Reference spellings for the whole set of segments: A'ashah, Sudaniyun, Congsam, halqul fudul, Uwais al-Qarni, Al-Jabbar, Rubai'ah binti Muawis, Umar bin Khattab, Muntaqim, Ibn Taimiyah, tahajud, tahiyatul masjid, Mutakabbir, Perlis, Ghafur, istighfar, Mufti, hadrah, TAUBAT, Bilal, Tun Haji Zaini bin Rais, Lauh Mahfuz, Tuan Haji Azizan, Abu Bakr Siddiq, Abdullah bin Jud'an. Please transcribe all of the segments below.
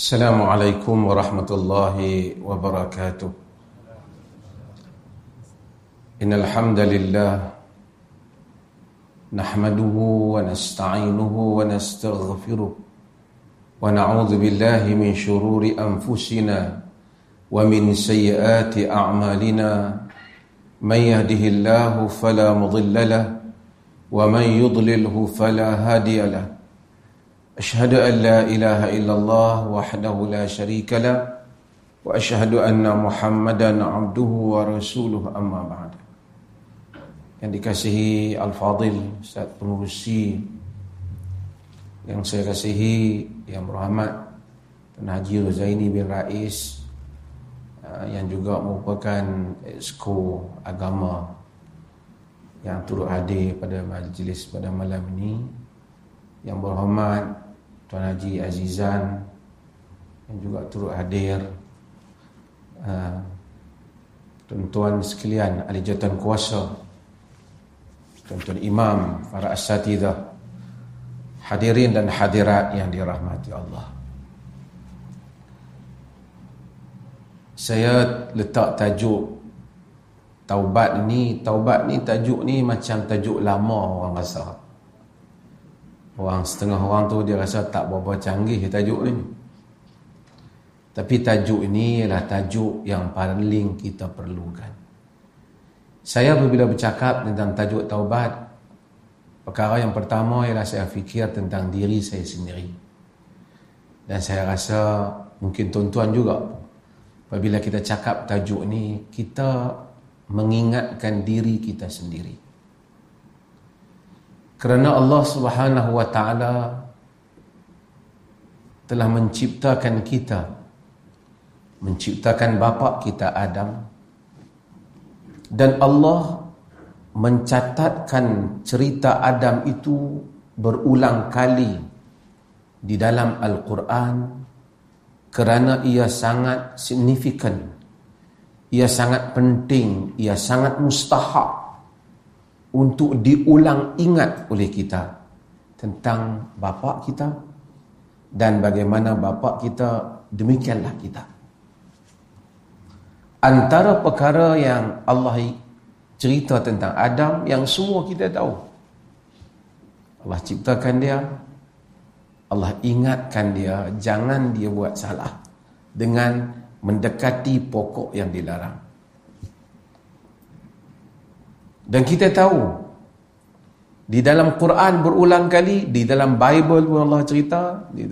Assalamualaikum warahmatullahi wabarakatuh. Innal hamdalillah nahmaduhu wa nasta'inuhu wa nastaghfiruh wa na'udzu billahi min shururi anfusina wa min sayyiati a'malina. Man yahdihillahu fala mudilla lahu wa man yudlilhu fala hadiya lahu. أشهد أن لا إله إلا الله وحده لا شريك له وأشهد أن محمدا عبده ورسوله أما بعد. Yang dikasihi Al-Fadil Ustaz Pengurusi, yang saya kasihi yang berhormat Tun Haji Zaini bin Rais, yang juga merupakan Exco Agama yang turut hadir pada majlis pada malam ini, yang berhormat Tuan Haji Azizan yang juga turut hadir, tuan-tuan sekalian, ahli jawatan kuasa, tuan-tuan imam, para asatidah, hadirin dan hadirat yang dirahmati Allah. Saya letak tajuk Taubat ni tajuk ni macam tajuk lama orang rasa. Setengah orang tu dia rasa tak berapa canggih tajuk ni. Tapi tajuk ni ialah tajuk yang paling kita perlukan. Saya apabila bercakap tentang tajuk taubat, perkara yang pertama ialah saya fikir tentang diri saya sendiri. Dan saya rasa mungkin tuan-tuan juga, apabila kita cakap tajuk ni, kita mengingatkan diri kita sendiri. Kerana Allah Subhanahu wa ta'ala telah menciptakan kita, menciptakan bapa kita Adam, dan Allah mencatatkan cerita Adam itu berulang kali di dalam Al-Quran kerana ia sangat signifikan, ia sangat penting, ia sangat mustahak untuk diulang ingat oleh kita tentang bapa kita dan bagaimana bapa kita, demikianlah kita. Antara perkara yang Allah cerita tentang Adam yang semua kita tahu, Allah ciptakan dia, Allah ingatkan dia jangan dia buat salah dengan mendekati pokok yang dilarang. Dan kita tahu di dalam Quran berulang kali, di dalam Bible pun Allah cerita, di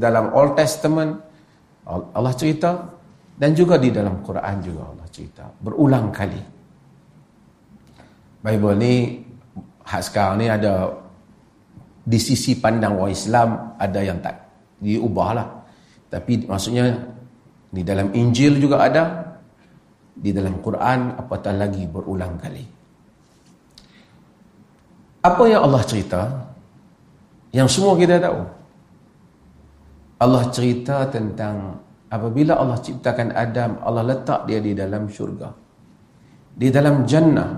dalam Old Testament Allah cerita, dan juga di dalam Quran juga Allah cerita berulang kali. Bible ni hak sekarang ni ada di sisi pandang orang Islam ada yang tak diubahlah. Tapi maksudnya di dalam Injil juga ada, di dalam Quran apatah lagi berulang kali. Apa yang Allah cerita yang semua kita tahu? Allah cerita tentang apabila Allah ciptakan Adam, Allah letak dia di dalam syurga, di dalam jannah.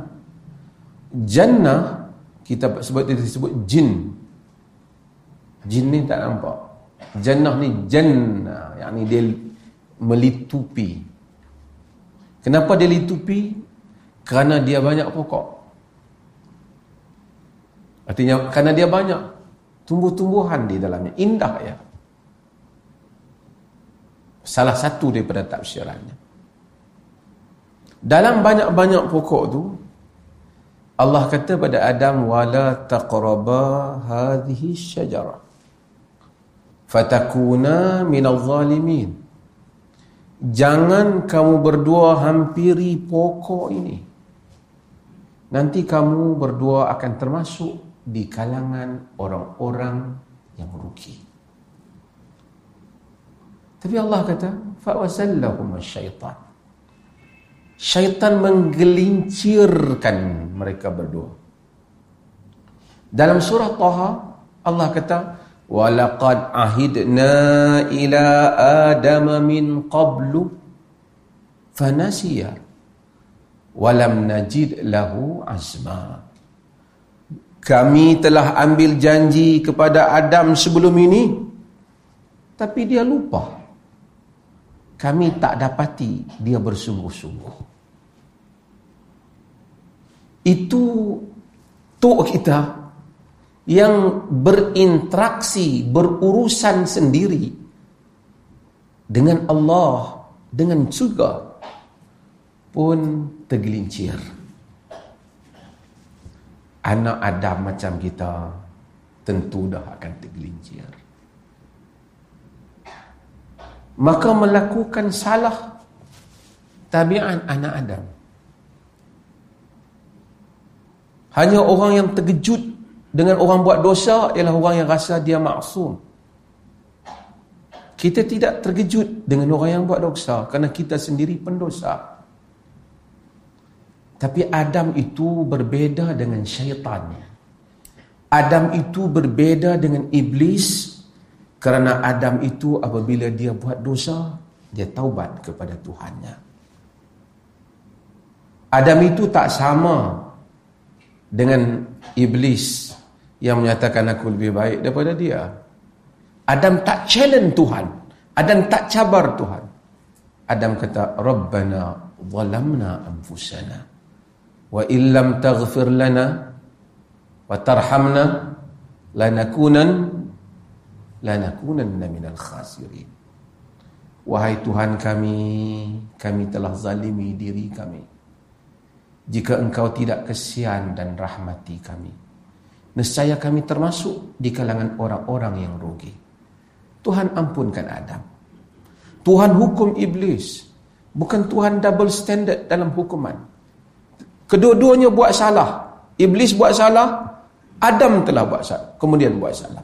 Jannah kita sebut jin. Jin ni tak nampak. Jannah ni jannah, yakni dia melitupi. Kenapa dia litupi? Kerana dia banyak pokok. Artinya kerana dia banyak tumbuh-tumbuhan di dalamnya, indah ya. Salah satu daripada tafsirannya, dalam banyak-banyak pokok tu Allah kata pada Adam, wala taqraba hadhihi syajarah fatakuna minal zalimin. Jangan kamu berdua hampiri pokok ini, nanti kamu berdua akan termasuk di kalangan orang-orang yang rugi. Tapi Allah kata, fawazallahum syaitan. Syaitan menggelincirkan mereka berdua. Dalam surah Taha Allah kata, walaqad ahidna ila adama min qablu fanasiya walam najid lahu azma. Kami telah ambil janji kepada Adam sebelum ini Tapi dia lupa. Kami tak dapati dia bersungguh-sungguh. Itu tok kita yang berinteraksi, berurusan sendiri dengan Allah, dengan surga pun tergelincir. Anak Adam macam kita tentu dah akan tergelincir. Maka melakukan salah tabiat anak Adam. Hanya orang yang terkejut dengan orang buat dosa ialah orang yang rasa dia maksum. Kita tidak terkejut dengan orang yang buat dosa kerana kita sendiri pendosa. Tapi Adam itu berbeza dengan syaitan. Adam itu berbeza dengan iblis. Kerana Adam itu apabila dia buat dosa, dia taubat kepada Tuhannya. Adam itu tak sama dengan iblis yang menyatakan aku lebih baik daripada dia. Adam tak challenge Tuhan. Adam tak cabar Tuhan. Adam kata, Rabbana zalamna anfusana wa illam taghfir lana wa tarhamna lanakunanna minal khasirin. Wahai Tuhan kami, kami telah zalimi diri kami. Jika engkau tidak kesian dan rahmati kami, nescaya kami termasuk di kalangan orang-orang yang rugi. Tuhan ampunkan Adam. Tuhan hukum iblis. Bukan Tuhan double standard dalam hukuman. Kedua-duanya buat salah. Iblis buat salah, Adam telah buat salah, kemudian buat salah.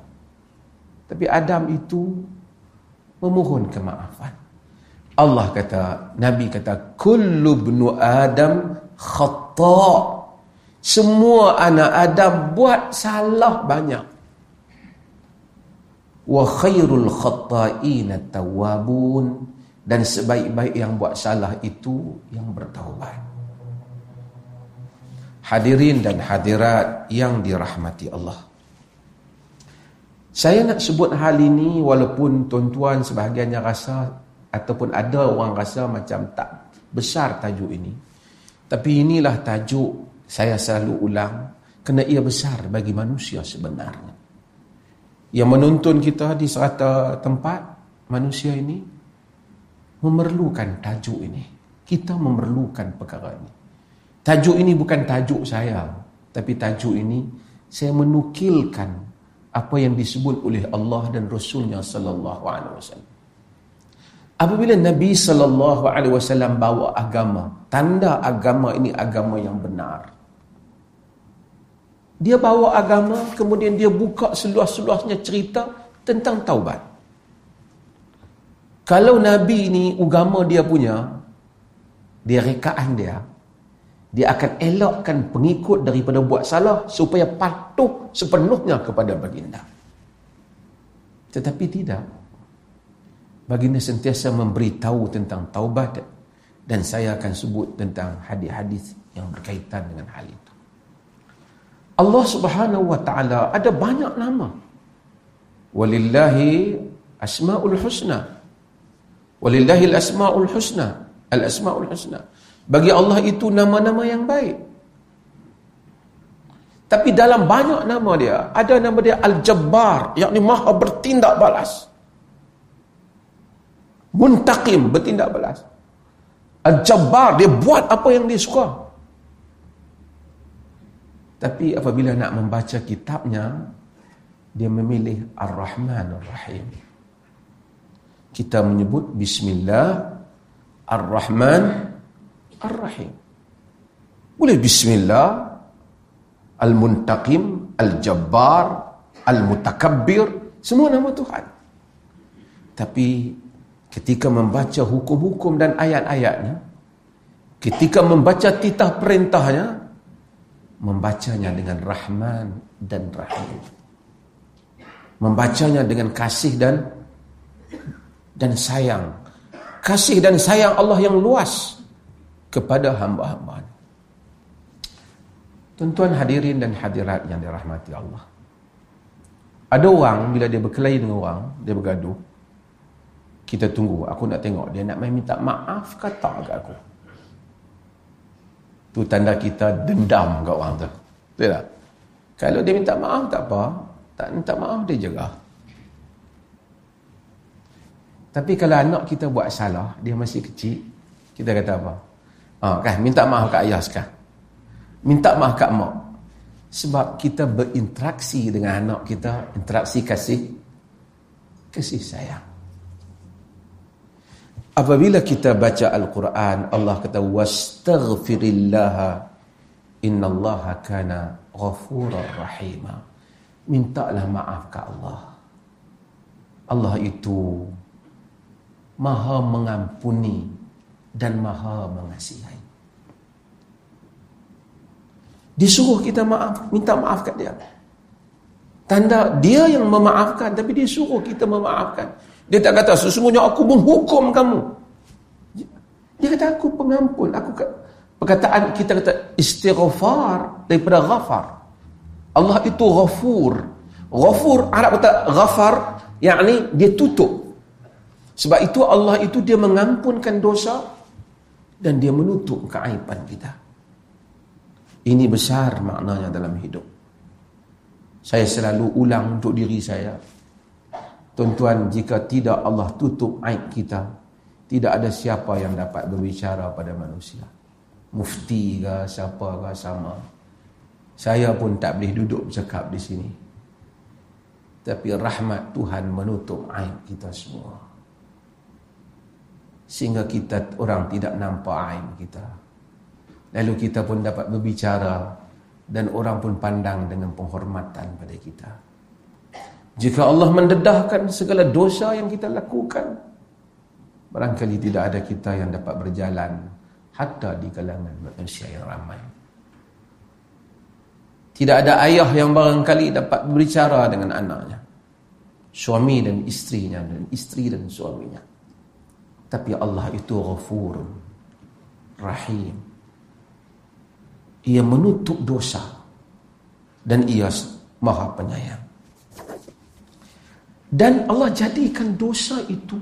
Tapi Adam itu memohon kemaafan. Allah kata, Nabi kata, kullu ibnu Adam khata'. Semua anak Adam buat salah banyak. Wa khairul khata'ina tawabun. Dan sebaik-baik yang buat salah itu yang bertaubat. Hadirin dan hadirat yang dirahmati Allah. Saya nak sebut hal ini walaupun tuan-tuan sebahagiannya rasa ataupun ada orang rasa macam tak besar tajuk ini. Tapi inilah tajuk saya selalu ulang kerana ia besar bagi manusia sebenarnya. Yang menonton kita di serata tempat, manusia ini memerlukan tajuk ini. Kita memerlukan perkara ini. Tajuk ini bukan tajuk saya, tapi tajuk ini saya menukilkan apa yang disebut oleh Allah dan Rasulnya sallallahu alaihi wasallam. Apabila Nabi sallallahu alaihi wasallam bawa agama, tanda agama ini agama yang benar. Dia bawa agama, kemudian dia buka seluas-seluasnya cerita tentang taubat. Kalau Nabi ni agama dia punya, dia rekaan dia akan elakkan pengikut daripada buat salah supaya patuh sepenuhnya kepada baginda. Tetapi tidak. Baginda sentiasa memberitahu tentang taubat dan saya akan sebut tentang hadis-hadis yang berkaitan dengan hal itu. Allah Subhanahu wa taala ada banyak nama. Walillahi asmaul husna. Walillahi al-asmaul husna. Al-asmaul husna. Bagi Allah itu nama-nama yang baik. Tapi dalam banyak nama dia, ada nama dia Al-Jabbar, yakni maha bertindak balas. Muntaqim, bertindak balas. Al-Jabbar, dia buat apa yang dia suka. Tapi apabila nak membaca kitabnya, dia memilih Ar-Rahman Ar-Rahim. Kita menyebut Bismillah Ar-Rahman Ar-Rahim. Boleh Bismillah, Al-Muntaqim, Al-Jabbar, Al-Mutakabbir, semua nama Tuhan. Tapi ketika membaca hukum-hukum dan ayat-ayatnya, ketika membaca titah perintahnya, membacanya dengan Rahman dan Rahim. Membacanya dengan kasih dan sayang. Kasih dan sayang Allah yang luas kepada hamba-hamba. Tuan-tuan hadirin dan hadirat yang dirahmati Allah. Ada orang bila dia berkelahi dengan orang, dia bergaduh, Kita tunggu, aku nak tengok dia nak main minta maaf ke tak kat aku. Tu tanda kita dendam kat orang tu. Betul tak? Kalau dia minta maaf tak apa, tak minta maaf dia jerah. Tapi kalau anak kita buat salah, dia masih kecil, kita kata apa? Kan minta maaf kat ayah sekarang. Minta maaf kat mak. Sebab kita berinteraksi dengan anak kita, interaksi kasih sayang. Apabila kita baca Al-Quran, Allah kata wastaghfirillaha innallaha kana ghafurar rahima. Mintalah maaf kat Allah. Allah itu Maha mengampuni dan Maha mengasihi. Disuruh kita maaf, minta maaf kat dia. Tanda dia yang memaafkan, tapi dia suruh kita memaafkan. Dia tak kata sesungguhnya aku menghukum kamu. Dia kata aku pengampun. Aku perkataan kita kata istighfar daripada ghafar. Allah itu ghafur. Ghafur Arab kata ghafar, yakni dia tutup. Sebab itu Allah itu dia mengampunkan dosa dan dia menutup keaiban kita. Ini besar maknanya dalam hidup. Saya selalu ulang untuk diri saya. Tuan-tuan, jika tidak Allah tutup aib kita, tidak ada siapa yang dapat berbicara pada manusia. Mufti ke, siapa ke, sama. Saya pun tak boleh duduk bercakap di sini. Tapi rahmat Tuhan menutup aib kita semua. Sehingga kita orang tidak nampak aib kita. Lalu kita pun dapat berbicara dan orang pun pandang dengan penghormatan pada kita. Jika Allah mendedahkan segala dosa yang kita lakukan, barangkali tidak ada kita yang dapat berjalan hatta di kalangan manusia yang ramai. Tidak ada ayah yang barangkali dapat berbicara dengan anaknya, suami dan isterinya, dan isteri dan suaminya. Tapi Allah itu Ghafur Rahim. Ia menutup dosa dan Ia Maha Penyayang. Dan Allah jadikan dosa itu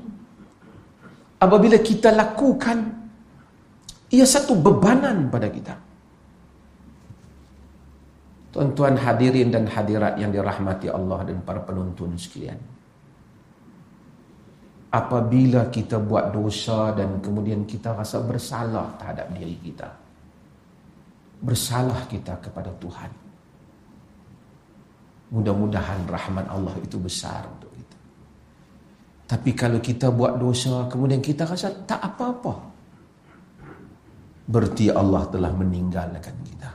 apabila kita lakukan, ia satu bebanan pada kita. Tuan-tuan hadirin dan hadirat yang dirahmati Allah dan para penonton sekalian, apabila kita buat dosa dan kemudian kita rasa bersalah terhadap diri kita, bersalah kita kepada Tuhan, mudah-mudahan rahmat Allah itu besar untuk. Tapi kalau kita buat dosa, kemudian kita rasa tak apa-apa, berarti Allah telah meninggalkan kita.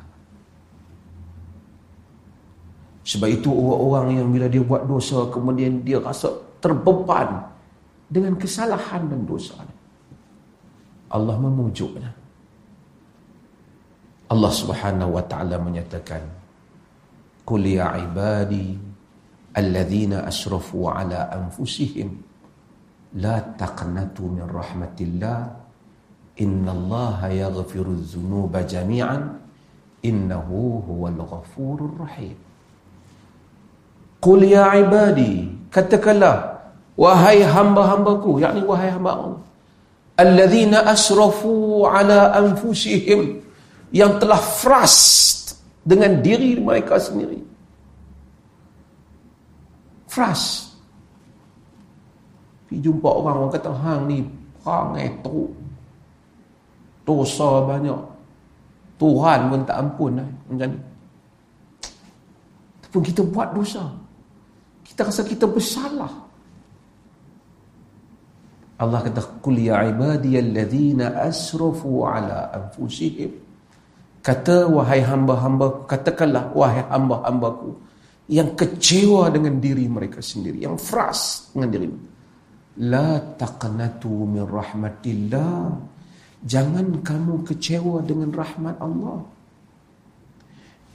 Sebab itu orang-orang yang bila dia buat dosa, kemudian dia rasa terbeban dengan kesalahan dan dosa, Allah memujuknya. Allah Subhanahu wa ta'ala menyatakan, Qul ya ibadi alladhina asrafu ala anfusihim la taqnatu min rahmatillah innallaha yaghfiru dzunuba jami'an innahu huwal ghafurur rahim. Qul ya ibadi, katakanlah wahai hamba-hambaku, yakni wahai hamba Allah, allazina asrafu ala anfusihim, yang telah frust dengan diri mereka sendiri. Frust. Pergi jumpa orang, orang kata, hang ni perangai teruk, dosa banyak, Tuhan pun tak ampun lah. Macam ni. Tapi kita buat dosa, kita rasa kita bersalah. Allah kata, Qul ya ibadiyalladzina asrafu ala anfusihim. Kata wahai hamba-hamba, katakanlah wahai hamba-hambaku yang kecewa dengan diri mereka sendiri, yang frust dengan diri mereka. La taqnatu min rahmatillah. Jangan kamu kecewa dengan rahmat Allah.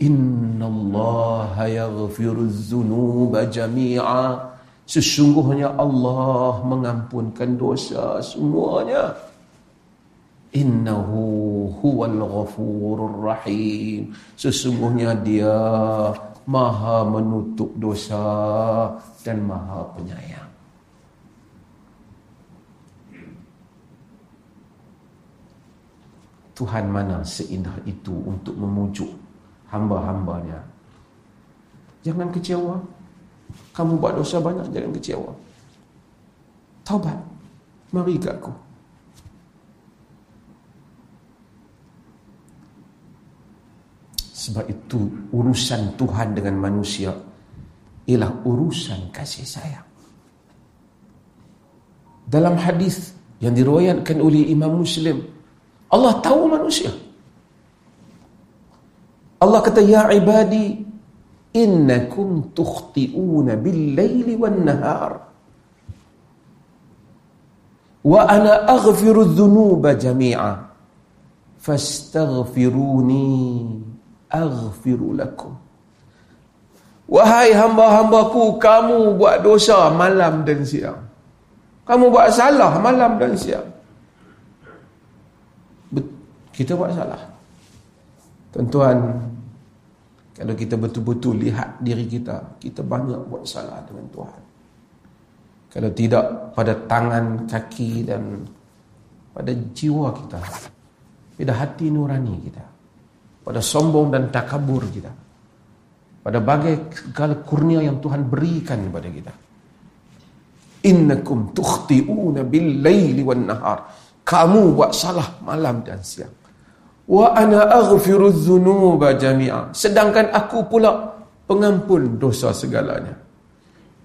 Innallaha yaghfirudz dzunuba jami'a. Sesungguhnya Allah mengampunkan dosa semuanya. Innahu huwal ghafurur rahim. Sesungguhnya Dia Maha menutup dosa dan Maha penyayang. Tuhan mana seindah itu untuk memujuk hamba-hambanya. Jangan kecewa. Kamu buat dosa banyak, jangan kecewa. Taubat. Mari ke aku. Sebab itu urusan Tuhan dengan manusia ialah urusan kasih sayang. Dalam hadis yang diriwayatkan oleh Imam Muslim, Allah tahu manusia. Allah kata, ya ibadi innakum tukhti'una bil-laili wan-nahar wa ana aghfiru adh-dhunuba jami'a fastaghfiruni aghfiru lakum. Wahai hamba-hambaku, kamu buat dosa malam dan siang, kamu buat salah malam dan siang. Kita buat salah, tuan-tuan. Kalau kita betul-betul lihat diri kita, kita banyak buat salah dengan Tuhan. Kalau tidak, pada tangan, kaki dan pada jiwa kita, pada hati nurani kita, pada sombong dan takabur kita, pada bagai segala kurnia yang Tuhan berikan kepada kita. Innakum tukhti'una bil-laili wan-nahar. Kamu buat salah malam dan siang. Wa ana aghfiru adh-dhunuba jami'a. Sedangkan aku pula pengampun dosa segalanya.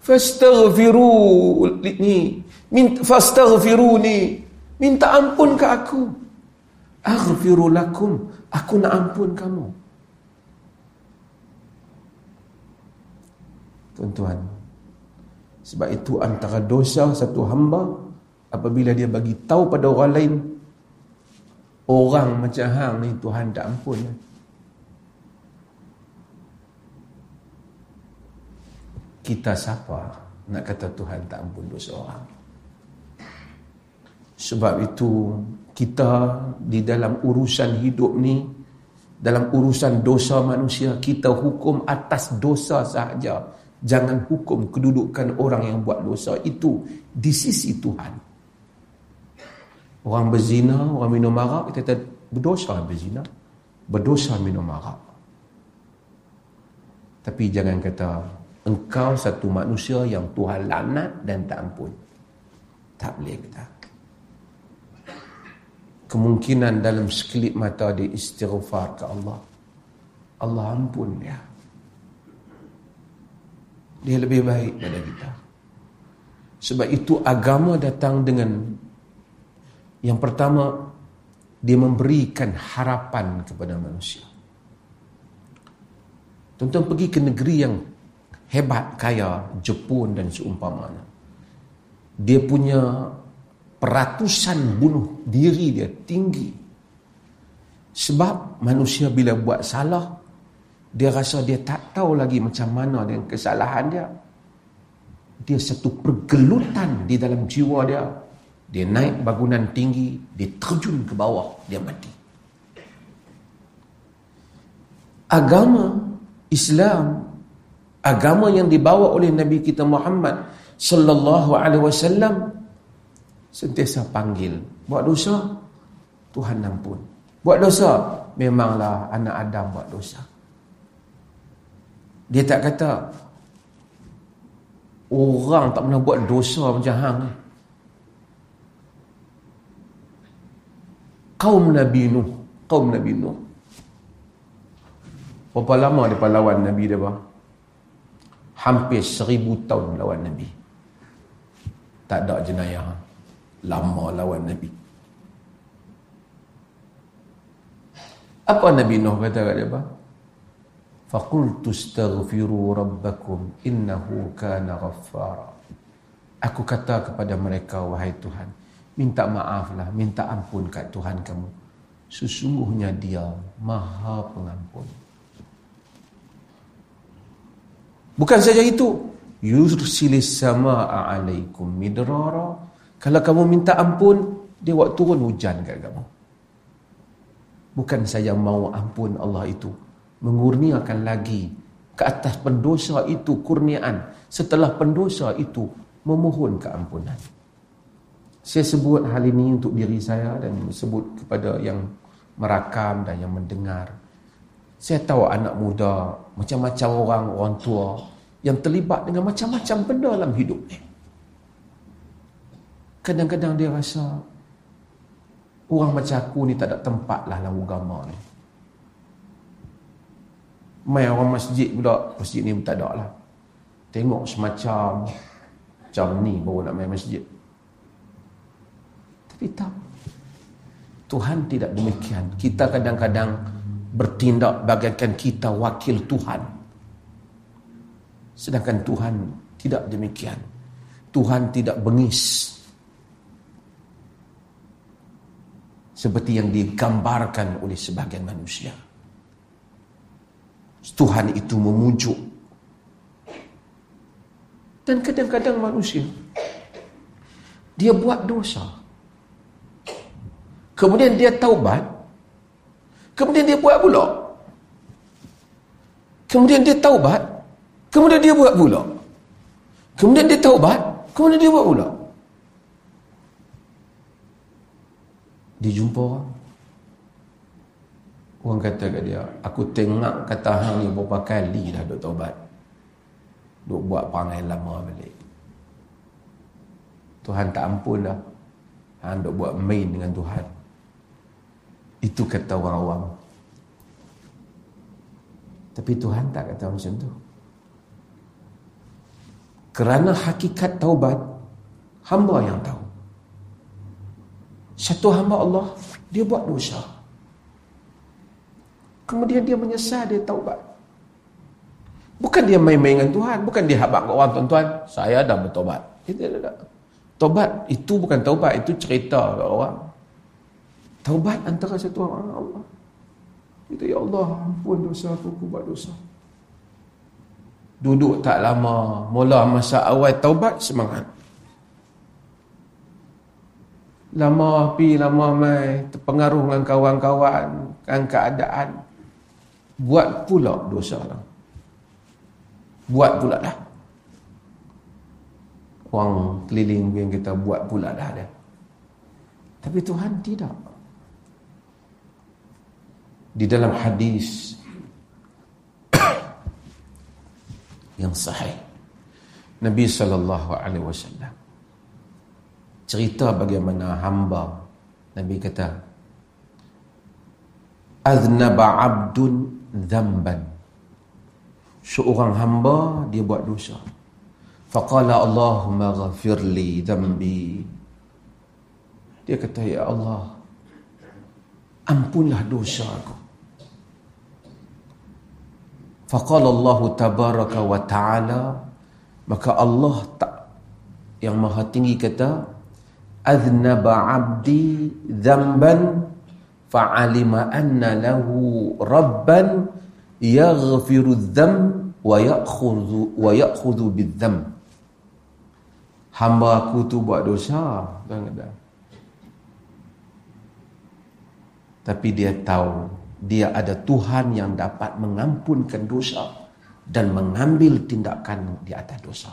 Fastaghfiruni. Minta ampun ke aku. Aghfiru lakum. Aku nak ampun kamu. Tuan-tuan, sebab itu antara dosa satu hamba apabila dia bagi tahu pada orang lain, orang macam hang ni Tuhan tak ampun. Kita siapa nak kata Tuhan tak ampun dosa orang? Sebab itu kita di dalam urusan hidup ni, dalam urusan dosa manusia, kita hukum atas dosa sahaja. Jangan hukum kedudukan orang yang buat dosa itu di sisi Tuhan. Orang berzina, orang minum arak, kita berdosa berzina, berdosa minum arak. Tapi jangan kata engkau satu manusia yang Tuhan laknat dan tak ampun. Tak boleh kata. Kemungkinan dalam sekelip mata dia istighfar ke Allah, Allah ampun dia. Dia lebih baik pada kita. Sebab itu agama datang dengan yang pertama, dia memberikan harapan kepada manusia. Tuan-tuan pergi ke negeri yang hebat, kaya, Jepun dan seumpamanya. Dia punya peratusan bunuh diri dia tinggi. Sebab manusia bila buat salah, dia rasa dia tak tahu lagi macam mana dengan kesalahan dia. Dia satu pergelutan di dalam jiwa dia. Dia naik bangunan tinggi, dia terjun ke bawah, dia mati. Agama Islam, agama yang dibawa oleh Nabi kita Muhammad sallallahu alaihi wasallam, sentiasa panggil, buat dosa, Tuhan ampun. Buat dosa, memanglah anak Adam buat dosa. Dia tak kata orang tak pernah buat dosa macam hang. Kaum Nabi Nuh. Berapa lama mereka lawan Nabi dia bang? Hampir 1000 tahun lawan Nabi. Tak ada jenayah. Lama lawan Nabi. Apa Nabi Nuh kata kat dia apa? Faqultu astaghfiru rabbakum innahu kana ghaffara. Aku kata kepada mereka, wahai Tuhan, minta maaflah, minta ampun kat Tuhan kamu. Sesungguhnya dia Maha Pengampun. Bukan saja itu, yursilis samaa'a 'alaikum midrara. Kalau kamu minta ampun, dia buat turun hujan kat kamu. Bukan saja mau ampun Allah itu, mengurniakan lagi ke atas pendosa itu kurniaan setelah pendosa itu memohon keampunan. Saya sebut hal ini untuk diri saya dan sebut kepada yang merakam dan yang mendengar. Saya tahu anak muda, macam-macam orang tua yang terlibat dengan macam-macam benda dalam hidup ni. Kadang-kadang dia rasa orang macam aku ni tak ada tempat lah dalam agama ni. Main orang masjid pula, masjid ni tak ada lah. Tengok semacam macam ni baru nak main masjid. Tapi tak, Tuhan tidak demikian. Kita kadang-kadang bertindak bagaikan kita wakil Tuhan, sedangkan Tuhan tidak demikian. Tuhan tidak bengis seperti yang digambarkan oleh sebahagian manusia. Tuhan itu memujuk. Dan kadang-kadang manusia dia buat dosa, kemudian dia taubat, kemudian dia buat pula. Kemudian dia taubat, kemudian dia buat pula. Kemudian dia taubat, kemudian dia buat pula. Dijumpa orang, orang kata kat dia, aku tengok kata hang ni berapa kali dah duk taubat, duk buat perangai lama balik. Tuhan tak ampun dah. Hang duk buat main dengan Tuhan. Itu kata orang awam. Tapi Tuhan tak kata macam tu. Kerana hakikat taubat hamba yang tahu. Satu hamba Allah, dia buat dosa, kemudian dia menyesal, dia taubat. Bukan dia main-main dengan Tuhan, bukan dia habaq orang, tuan-tuan, saya dah bertaubat. Taubat itu bukan taubat, itu cerita kat orang. Taubat antara satu orang Allah. Itu, ya Allah, ampun dosa aku, buat dosa. Duduk tak lama, mula masa awal taubat semangat. Lama pi, lama mai, terpengaruh dengan kawan-kawan, dengan keadaan. Buat pula dosa lah. Buat pula dah. Orang keliling yang kita buat pula dah dia. Tapi Tuhan tidak. Di dalam hadis yang sahih, Nabi SAW cerita bagaimana hamba. Nabi kata, aznaba abdun dhanban, seorang hamba dia buat dosa. Faqala Allahumma ghafirli dhanbi, dia kata, ya Allah, ampunlah dosa aku. Faqala Allah tabaraka wa ta'ala, maka Allah yang maha tinggi kata, aznaba abdi dhanban fa'alima anna lahu rabban yaghfiru dhanb wa ya'khudhu bidh-dhanb. Hamba aku tu buat dosa, tapi dia tahu dia ada Tuhan yang dapat mengampunkan dosa dan mengambil tindakan di atas dosa.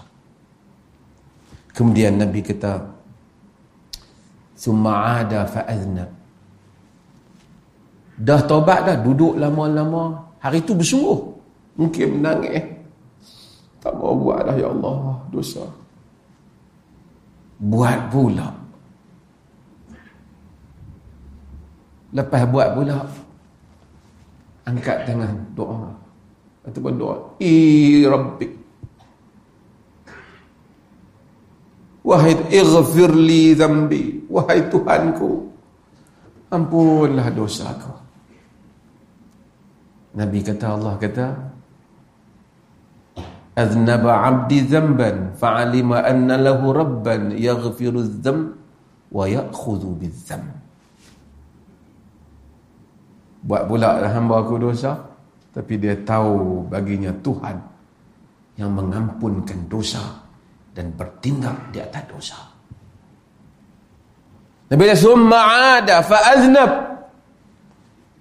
Kemudian Nabi kata, summa ada fa'adnab, dah taubat dah, duduk lama-lama, hari tu bersungguh, mungkin menangis, tak mau buat dah, ya Allah, dosa, buat pula. Lepas buat pula, angkat tangan doa ataupun doa, ya Rabbi, wahai ighfirli dhanbi, wahai Tuhanku, ampunlah dosaku. Nabi kata, Allah kata, aznaba abdi dhanban fa'alima anna lahu rabban yaghfiru dhanb wa ya'khudhu bidh-dhanb. Buat pula hamba aku dosa, tapi dia tahu baginya Tuhan yang mengampunkan dosa dan bertindak di atas dosa. Nabi kata, summa ada fa'aznab,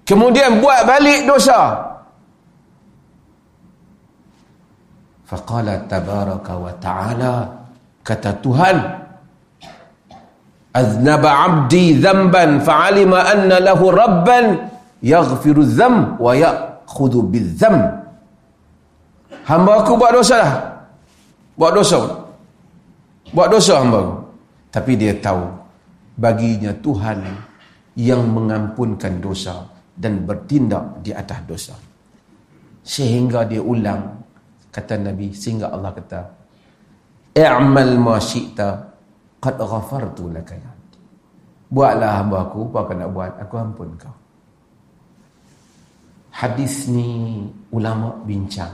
kemudian buat balik dosa. Faqala tabaraka wa ta'ala, kata Tuhan, aznaba abdi dhanban fa'alima anna lahu rabban yaghfiru dzam wa ya'khudhu bidzam. Hamba aku buat dosa dah. Buat dosa. Buat dosa hamba aku. Tapi dia tahu baginya Tuhan yang mengampunkan dosa dan bertindak di atas dosa. Sehingga dia ulang, kata Nabi, sehingga Allah kata, i'mal ma syi'ta qad ghafartu laka. Buatlah hamba aku apa nak buat, aku ampun kau. Hadis ni ulama bincang.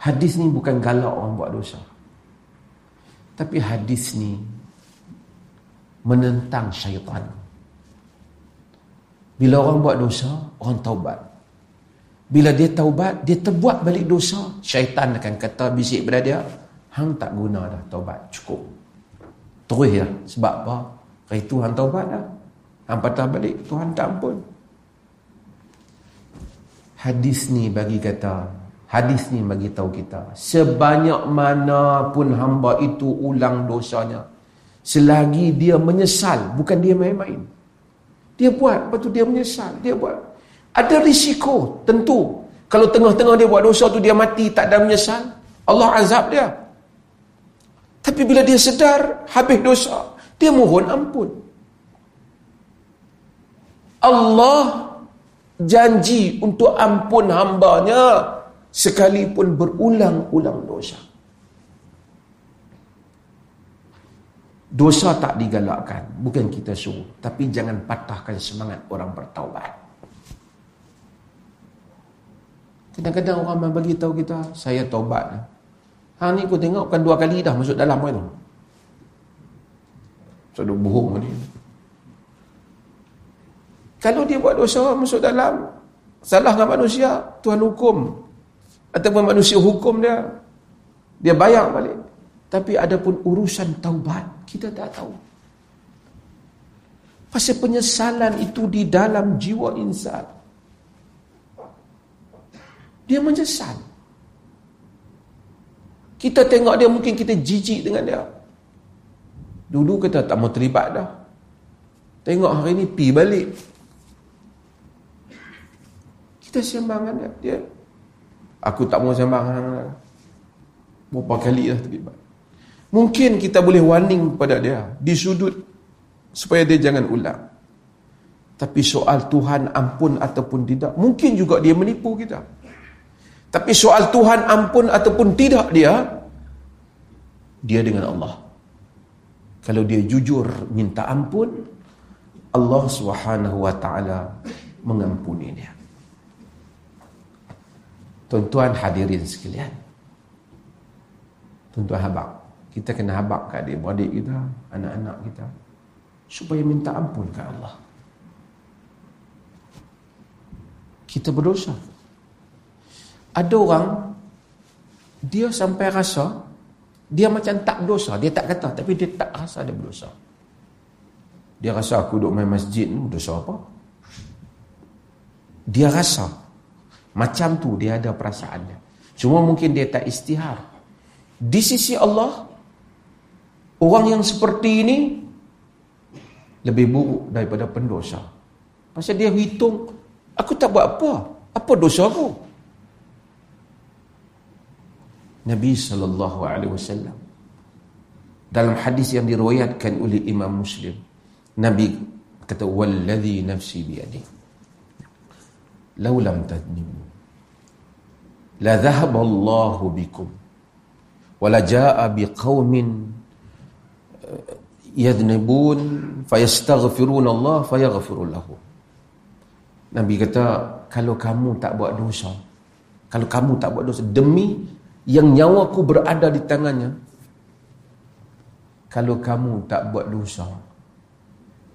Hadis ni bukan galak orang buat dosa. Tapi hadis ni menentang syaitan. Bila orang buat dosa, orang taubat. Bila dia taubat, dia terbuat balik dosa, syaitan akan kata bisik pada dia, hang tak guna dah taubat, cukup. Terus dah. Sebab apa? Hari tu hang taubat dah. Hang patah balik, Tuhan tak ampun. Hadis ni bagi tahu kita, sebanyak mana pun hamba itu ulang dosanya, selagi dia menyesal, bukan dia main-main. Dia buat, lepas tu dia menyesal, dia buat. Ada risiko, tentu. Kalau tengah-tengah dia buat dosa tu dia mati, tak ada menyesal, Allah azab dia. Tapi bila dia sedar, habis dosa, dia mohon ampun. Allah janji untuk ampun hambanya sekalipun berulang-ulang dosa. Dosa tak digalakkan, bukan kita suruh, tapi jangan patahkan semangat orang bertaubat. Kadang-kadang orang memang bagi tahu kita, saya taubat. Hang ni kau tengok bukan dua kali dah masuk dalam macam tu. So dia bohong ni. Kalau dia buat dosa masuk dalam, salah dengan manusia, Tuhan hukum. Ataupun manusia hukum dia, dia bayar balik. Tapi ada pun urusan taubat, kita tak tahu. Pasal penyesalan itu di dalam jiwa insan. Dia menyesal. Kita tengok dia, mungkin kita jijik dengan dia. Dulu kita tak mau terlibat dah. Tengok hari ni, pi balik. Kita sembang dia, aku tak mau sembang berapa kali dah terlibat. Mungkin kita boleh warning kepada dia di sudut supaya dia jangan ulang. Tapi soal Tuhan ampun ataupun tidak, mungkin juga dia menipu kita. Tapi soal Tuhan ampun ataupun tidak, dia dengan Allah. Kalau dia jujur minta ampun, Allah SWT mengampuni dia. Tuan-tuan hadirin sekalian, tuan-tuan habaq, kita kena habaq kat adik-adik kita, anak-anak kita, supaya minta ampun kat Allah. Kita berdosa. Ada orang, dia sampai rasa dia macam tak berdosa. Dia tak kata, tapi dia tak rasa dia berdosa. Dia rasa aku duduk main masjid ni berdosa apa? Dia rasa macam tu, dia ada perasaannya. Cuma mungkin dia tak istihar. Di sisi Allah, orang yang seperti ini lebih buruk daripada pendosa. Pasal dia hitung, aku tak buat apa, apa dosa aku? Nabi SAW dalam hadis yang diriwayatkan oleh Imam Muslim, Nabi kata, "Wallazi nafsi biyadihi law lam tadnibu la dhahaba Allahu bikum wa la jaa biqaumin yadnibun fayastaghfiruna Allah fayaghfiru lahu." Nabi kata, kalau kamu tak buat dosa, demi yang nyawaku berada di tangannya, kalau kamu tak buat dosa,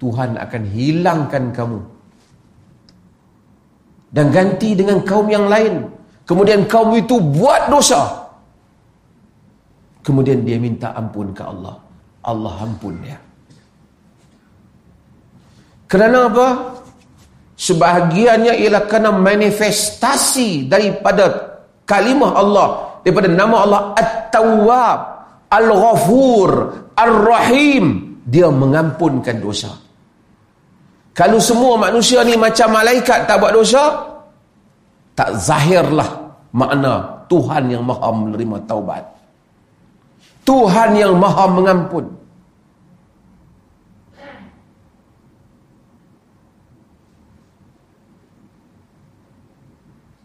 Tuhan akan hilangkan kamu dan ganti dengan kaum yang lain. Kemudian kaum itu buat dosa, kemudian dia minta ampun ke Allah, Allah ampun dia. Kerana apa? Sebahagiannya ialah kerana manifestasi daripada kalimah Allah, daripada nama Allah, At-Tawwab, Al-Ghafur, Ar-Rahim. Dia mengampunkan dosa. Kalau semua manusia ni macam malaikat tak buat dosa, tak zahirlah makna Tuhan yang maha menerima taubat, Tuhan yang maha mengampun.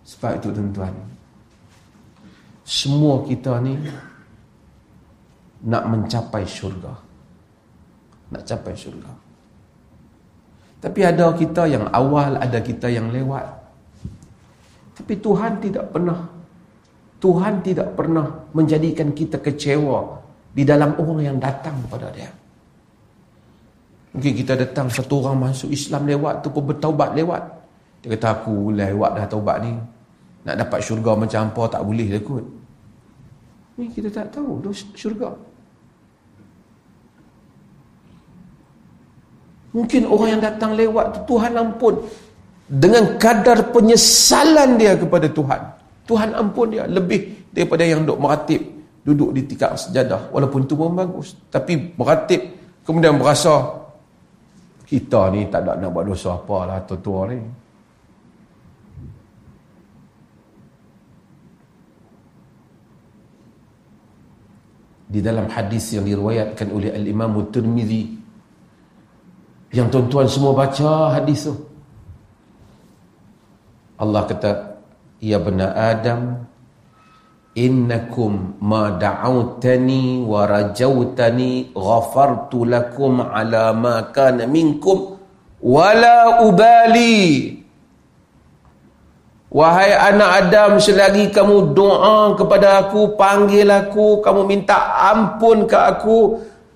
Sebab itu tuan-tuan, semua kita ni nak mencapai syurga, nak capai syurga. Tapi ada kita yang awal, ada kita yang lewat. Tapi Tuhan tidak pernah menjadikan kita kecewa di dalam orang yang datang kepada dia. Mungkin kita datang, satu orang masuk Islam lewat tu pun bertaubat lewat. Dia kata, aku lewat dah taubat ni, nak dapat syurga macam hampa tak boleh dah kot. Ni kita tak tahu syurga. Mungkin orang yang datang lewat tu Tuhan ampun. Dengan kadar penyesalan dia kepada Tuhan, Tuhan ampun dia lebih daripada yang duduk meratib, duduk di tikar sejadah. Walaupun tu pun bagus, tapi meratib kemudian berasa kita ni tak ada nak buat dosa apa lah, tua-tua ni. Di dalam hadis yang diriwayatkan oleh Al-Imam Tirmizi, yang tuan-tuan semua baca hadis tu, Allah kata, ya bena Adam, innakum ma da'autani wa rajautani ghafartu lakum ala ma kana minkum wala ubali. Wahai anak Adam, selagi kamu doa kepada aku, panggil aku, kamu minta ampun ke aku,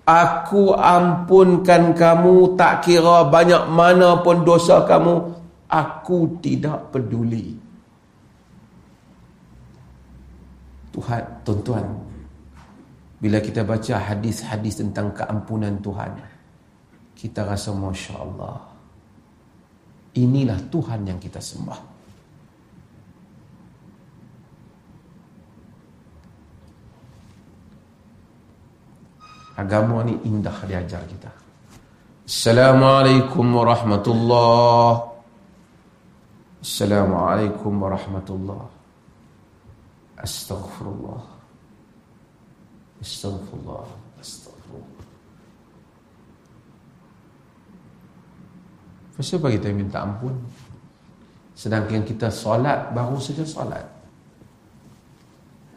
aku ampunkan kamu, tak kira banyak mana pun dosa kamu, aku tidak peduli. Tuhan, tuan-tuan, bila kita baca hadis-hadis tentang keampunan Tuhan, kita rasa Masya Allah, inilah Tuhan yang kita sembah. Agama ni indah dia ajar kita. Assalamualaikum warahmatullahi. Assalamualaikum warahmatullahi. Astaghfirullah. Astaghfirullah. Astaghfirullah. Kenapa kita minta ampun? Sedangkan kita solat, baru saja solat.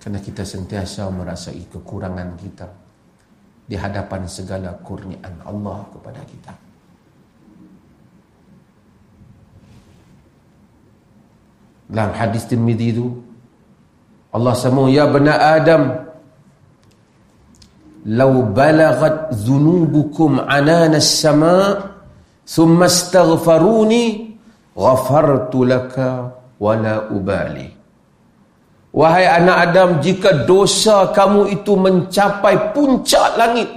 Kerana kita sentiasa merasai kekurangan kita di hadapan segala kurniaan Allah kepada kita. Dalam hadis Tirmizi itu, Allah sama, ya bani Adam, "Law balaghat dhunubukum anana as-sama' thumma astaghfaruni ghafartu laka wala ubali." Wahai anak Adam, jika dosa kamu itu mencapai puncak langit.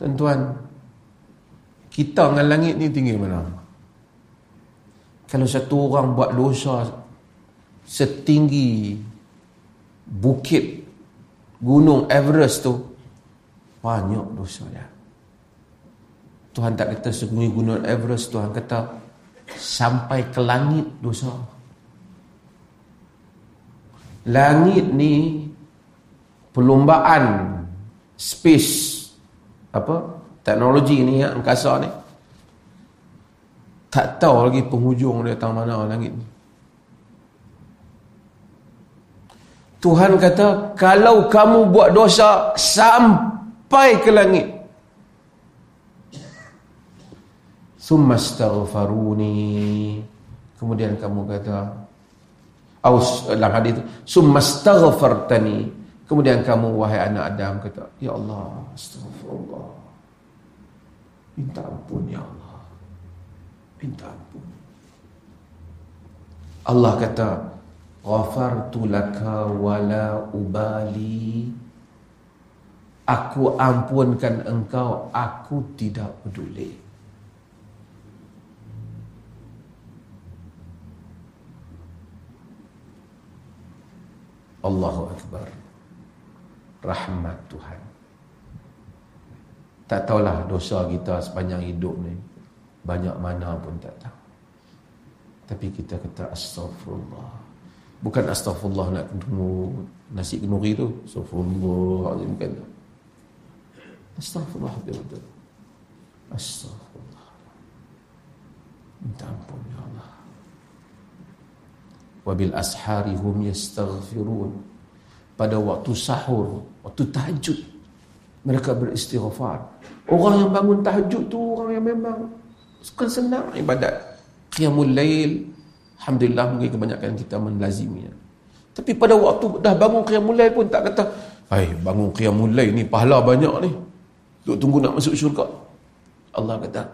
Tuan-tuan, kita dengan langit ni tinggi mana? Kalau satu orang buat dosa setinggi bukit Gunung Everest tu, banyak dosa dia. Tuhan tak kata setinggi Gunung Everest, Tuhan kata sampai ke langit dosa. Langit ni perlombaan space teknologi ni, angkasa ni, tak tahu lagi penghujung dia tang mana langit ni. Tuhan kata kalau kamu buat dosa sampai ke langit, summa astaghfaruni, kemudian kamu kata, aus dalam hadis itu, summastaghfartani, kemudian kamu wahai anak Adam kata, ya Allah, astaghfirullah, minta ampun ya Allah, minta ampun. Allah kata, ghafartu laka wala ubali, aku ampunkan engkau, aku tidak peduli. Allahu Akbar, rahmat Tuhan. Tak tahulah dosa kita sepanjang hidup ni banyak mana pun tak tahu. Tapi kita kata astagfirullah. Bukan astagfirullah nak kena nasi kenuri tu. Astagfirullah, bukan tu. Astagfirullah betul-betul. Astagfirullah. Minta ampun ya Allah. Wabil ashari hum yastaghfirun. Pada waktu sahur, waktu tahajud, mereka beristighfar. Orang yang bangun tahajud tu orang yang memang suka senang ibadat. Qiyamul lail, alhamdulillah mungkin kebanyakan kita melaziminya. Tapi pada waktu dah bangun qiyamul lail pun tak kata, "Hai, bangun qiyamul lail ni pahala banyak ni. Duk tunggu nak masuk syurga." Allah kata,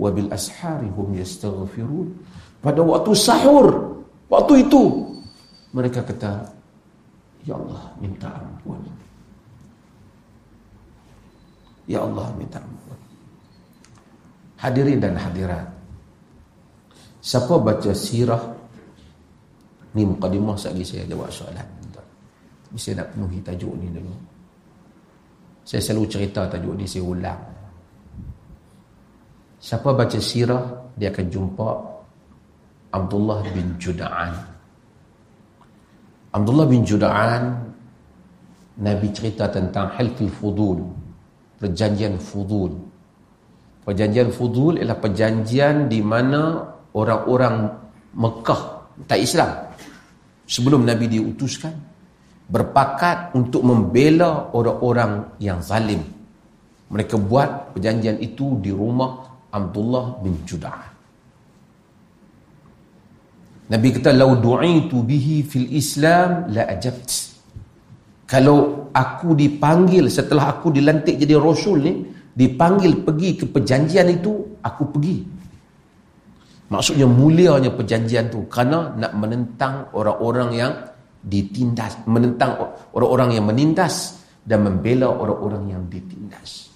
"Wabil ashari hum yastaghfirun." Pada waktu sahur, waktu itu mereka kata, "Ya Allah, minta ampun. Ya Allah, minta ampun." Hadirin dan hadirat, siapa baca sirah ni mukadimah sekali saya jawab soalan. Saya nak penuhi tajuk ni dulu. Saya selalu cerita tajuk ni saya ulang. Siapa baca sirah dia akan jumpa Abdullah bin Jud'an. Abdullah bin Jud'an, Nabi cerita tentang halqul fudul, perjanjian fudul. Perjanjian fudul ialah perjanjian di mana orang-orang Mekah tak Islam sebelum Nabi diutuskan berpakat untuk membela orang-orang yang zalim. Mereka buat perjanjian itu di rumah Abdullah bin Jud'an. Nabi kata, "Lau du'itu bihi fil Islam la ajabt." Kalau aku dipanggil setelah aku dilantik jadi rasul ni, dipanggil pergi ke perjanjian itu, aku pergi. Maksudnya mulianya perjanjian tu kerana nak menentang orang-orang yang ditindas, menentang orang-orang yang menindas dan membela orang-orang yang ditindas.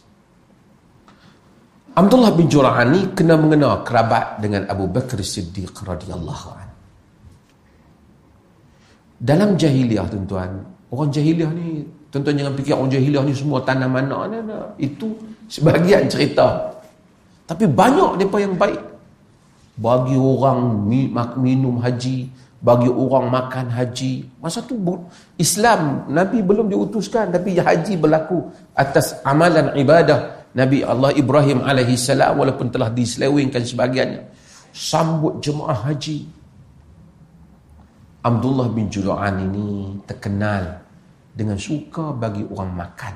Abdullah bin Jud'an ni kena mengena kerabat dengan Abu Bakr Siddiq radhiyallahu anhu. Dalam jahiliah tuan-tuan, orang jahiliah ni, tuan-tuan jangan fikir orang jahiliah ni semua tanam anak ni, itu sebahagian cerita. Tapi banyak mereka yang baik. Bagi orang minum haji, bagi orang makan haji. Masa tu Islam, Nabi belum diutuskan, tapi haji berlaku atas amalan ibadah Nabi Allah Ibrahim alaihi salam walaupun telah diselewengkan sebahagiannya. Sambut jemaah haji. Abdullah bin Jud'an ini terkenal dengan suka bagi orang makan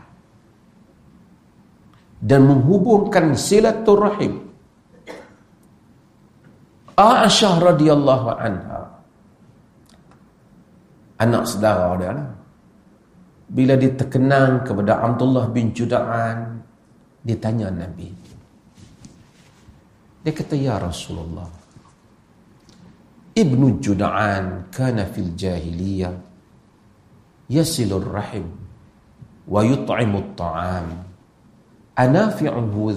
dan menghubungkan silaturahim. A'ashah radhiyallahu anha, anak saudara dia lah. Bila dia terkenang kepada Abdullah bin Jud'an, dia tanya Nabi. Dia kata, "Ya Rasulullah, Ibn Jud'an kana fil jahiliyah yasilur rahim wa yut'imut ta'am anafi'uhu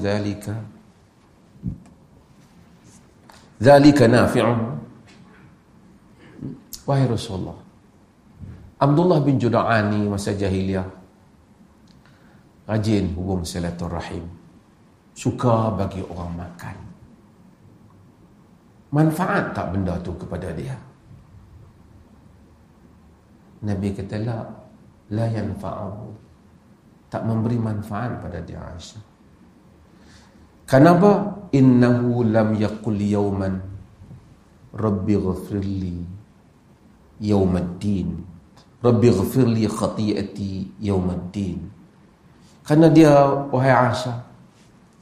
dhalika nafi'uhu." Wahai Rasulullah, Abdullah bin Jud'an ni masa jahiliyah rajin hubung silaturahim, suka bagi orang makan. Manfaat tak benda tu kepada dia? Nabi kata, la yanfa'ahu, tak memberi manfaat pada dia Aisyah. Kenapa? Innahu lam yaqul yawman rabbi ghafirli yawmaddin, rabbi ghafirli khati'ati yawmaddin. Kerana dia, wahai Aisyah,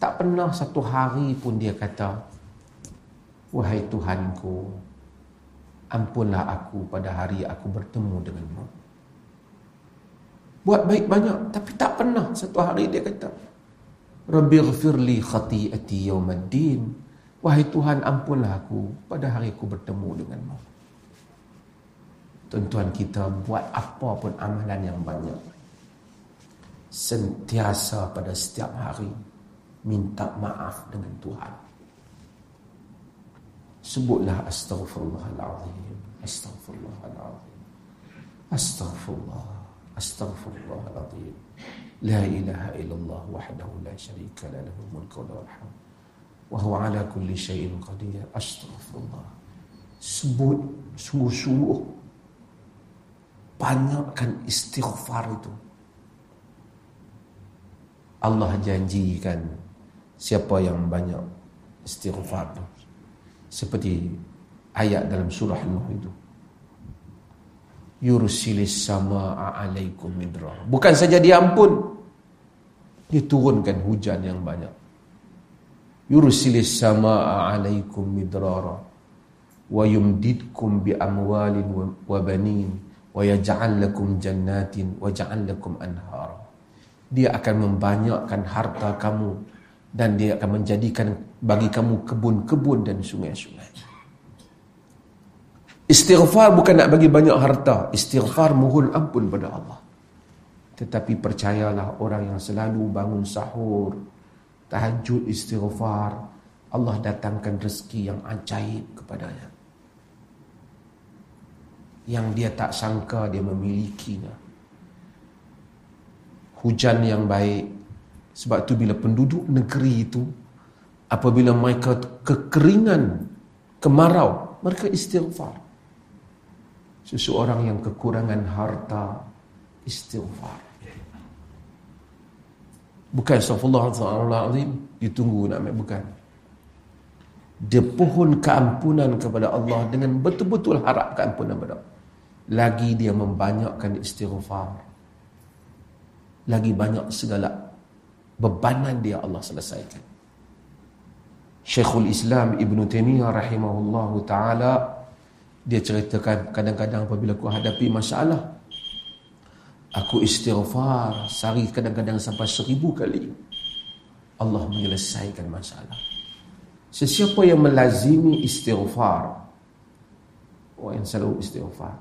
tak pernah satu hari pun dia kata, "Wahai Tuhanku, ampunlah aku pada hari aku bertemu denganmu." Buat baik banyak, tapi tak pernah satu hari dia kata, "Rabbighfirli khati'ati yawmaddin." Wahai Tuhan, ampunlah aku pada hari aku bertemu denganmu. Tuan-tuan, kita buat apa pun amalan yang banyak, sentiasa pada setiap hari minta maaf dengan Tuhan. Sebutlah astaghfirullahalazim, astaghfirullahalazim, astaghfirullah, astaghfirullahalazim. La ilaha illallah wahdahu la syarika la lahul mulku wal hamd wa huwa ala kulli syai'in qadir. Astaghfirullah. Sebut sungguh-sungguh, banyakkan istighfar itu. Allah janjikan siapa yang banyak istighfar itu, seperti ayat dalam surah Nuh itu, yursilis samaa alaikum midrara. Bukan saja dia ampun, diturunkan hujan yang banyak. Yursilis samaa alaikum midrara wa yumdidkum bi amwalin wa banin wa yaj'al lakum jannatin wa ja'al lakum anhara. Dia akan membanyakkan harta kamu dan dia akan menjadikan bagi kamu kebun-kebun dan sungai-sungai. Istighfar bukan nak bagi banyak harta. Istighfar mohon ampun pada Allah. Tetapi percayalah, orang yang selalu bangun sahur, tahajud istighfar, Allah datangkan rezeki yang ajaib kepadanya, yang dia tak sangka dia memilikinya. Hujan yang baik. Sebab tu bila penduduk negeri itu, apabila mereka kekeringan, kemarau, mereka istighfar. Seseorang yang kekurangan harta, istighfar. Bukan astagfirullahaladzim, ditunggu nak ambil, bukan. Dia pohon keampunan kepada Allah dengan betul-betul harap keampunan kepada Allah. Lagi dia membanyakkan istighfar, lagi banyak segala bebanan dia Allah selesaikan. Syekhul Islam Ibn Taimiyah rahimahullahu ta'ala, dia ceritakan, kadang-kadang apabila aku hadapi masalah, aku istighfar sehari kadang-kadang sampai 1000 kali. Allah menyelesaikan masalah. Sesiapa yang melazimi istighfar, orang yang selalu istighfar,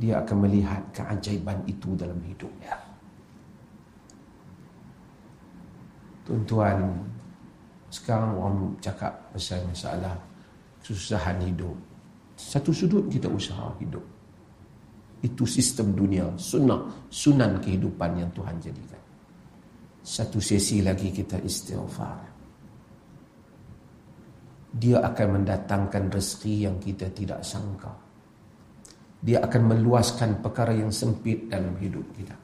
dia akan melihat keajaiban itu dalam hidupnya. Tuan-tuan, sekarang orang cakap pasal masalah kesusahan hidup. Satu sudut kita usaha hidup. Itu sistem dunia, sunan kehidupan yang Tuhan jadikan. Satu sesi lagi kita istighfar, dia akan mendatangkan rezeki yang kita tidak sangka. Dia akan meluaskan perkara yang sempit dalam hidup kita.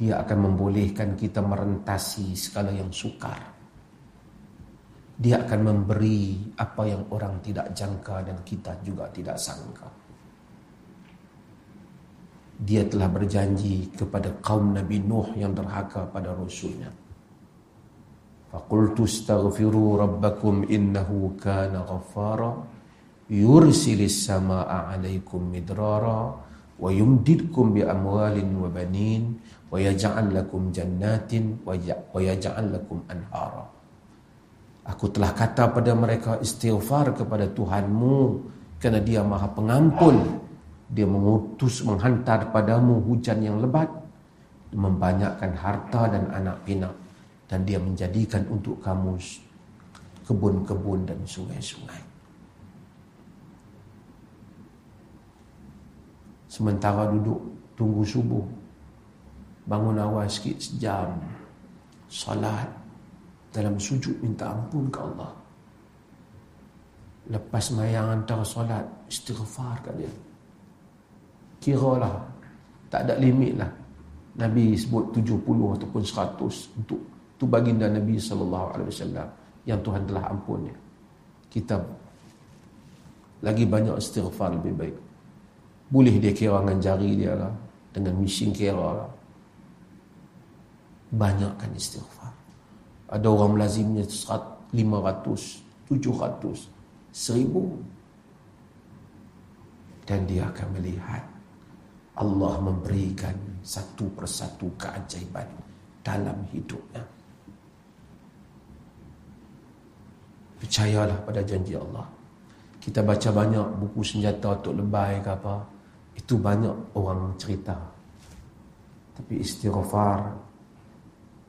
Dia akan membolehkan kita merentasi segala yang sukar. Dia akan memberi apa yang orang tidak jangka dan kita juga tidak sangka. Dia telah berjanji kepada kaum Nabi Nuh yang derhaka pada Rasulnya. Faqultu astaghfiru rabbakum innahu kana ghaffara yursilis samaa alaikum midrara wa yumdidkum bi amwalin wa banin wa yaj'al lakum jannatin wa yaj'al lakum anhara. Aku telah kata pada mereka, istighfar kepada Tuhanmu, kerana dia maha pengampun. Dia mengutus, menghantar padamu hujan yang lebat, membanyakkan harta dan anak pinak, dan dia menjadikan untuk kamu kebun-kebun dan sungai-sungai. Sementara duduk tunggu subuh, bangun awal sikit, sejam salat, dalam sujud minta ampun ke Allah. Lepas mayang antara solat, istighfar kat dia. Kiralah, tak ada limit lah. Nabi sebut 70 ataupun 100 untuk tu baginda Nabi SAW yang Tuhan telah ampunnya. Kita lagi banyak istighfar lebih baik. Boleh dia kira dengan jari dia lah, dengan mesin kira lah. Banyakkan istighfar. Ada orang melazimnya 500, 700, 1000. Dan dia akan melihat Allah memberikan satu persatu keajaiban dalam hidupnya. Percayalah pada janji Allah. Kita baca banyak buku senjata Tok Lebay ke apa, itu banyak orang cerita. Tapi istighfar,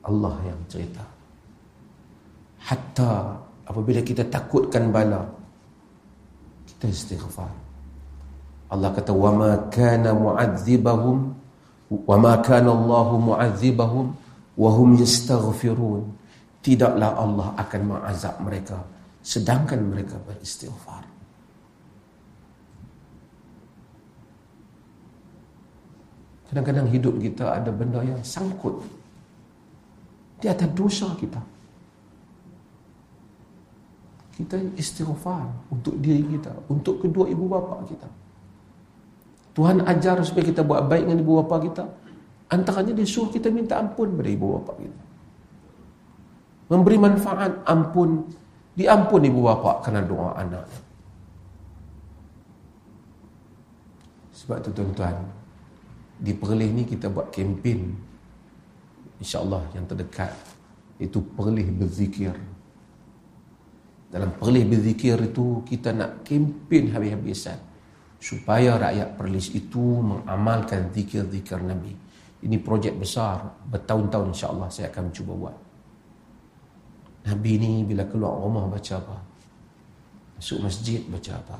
Allah yang cerita. Hatta apabila kita takutkan bala, kita istighfar. Allah kata, "Wa ma kana mu'adzibahum Wa ma kana Allahu mu'adzibahum wa hum yastaghfirun. Tidaklah Allah akan mengazab mereka sedangkan mereka beristighfar. Kadang-kadang hidup kita ada benda yang sangkut di atas dosa kita. Kita istighfar untuk diri kita, untuk kedua ibu bapa kita. Tuhan ajar supaya kita buat baik dengan ibu bapa kita. Antaranya dia suruh kita minta ampun pada ibu bapa kita. Memberi manfaat, ampun, diampun ibu bapa kerana doa anak. Sebab tu tuan-tuan, di Perlis ni kita buat kempen. InsyaAllah yang terdekat itu Perlis Berzikir. Dalam Perlis Berzikir itu kita nak kempen habis-habisan supaya rakyat Perlis itu mengamalkan zikir-zikir Nabi. Ini projek besar, bertahun-tahun insya-Allah saya akan cuba buat. Nabi ni bila keluar rumah baca apa? Masuk masjid baca apa?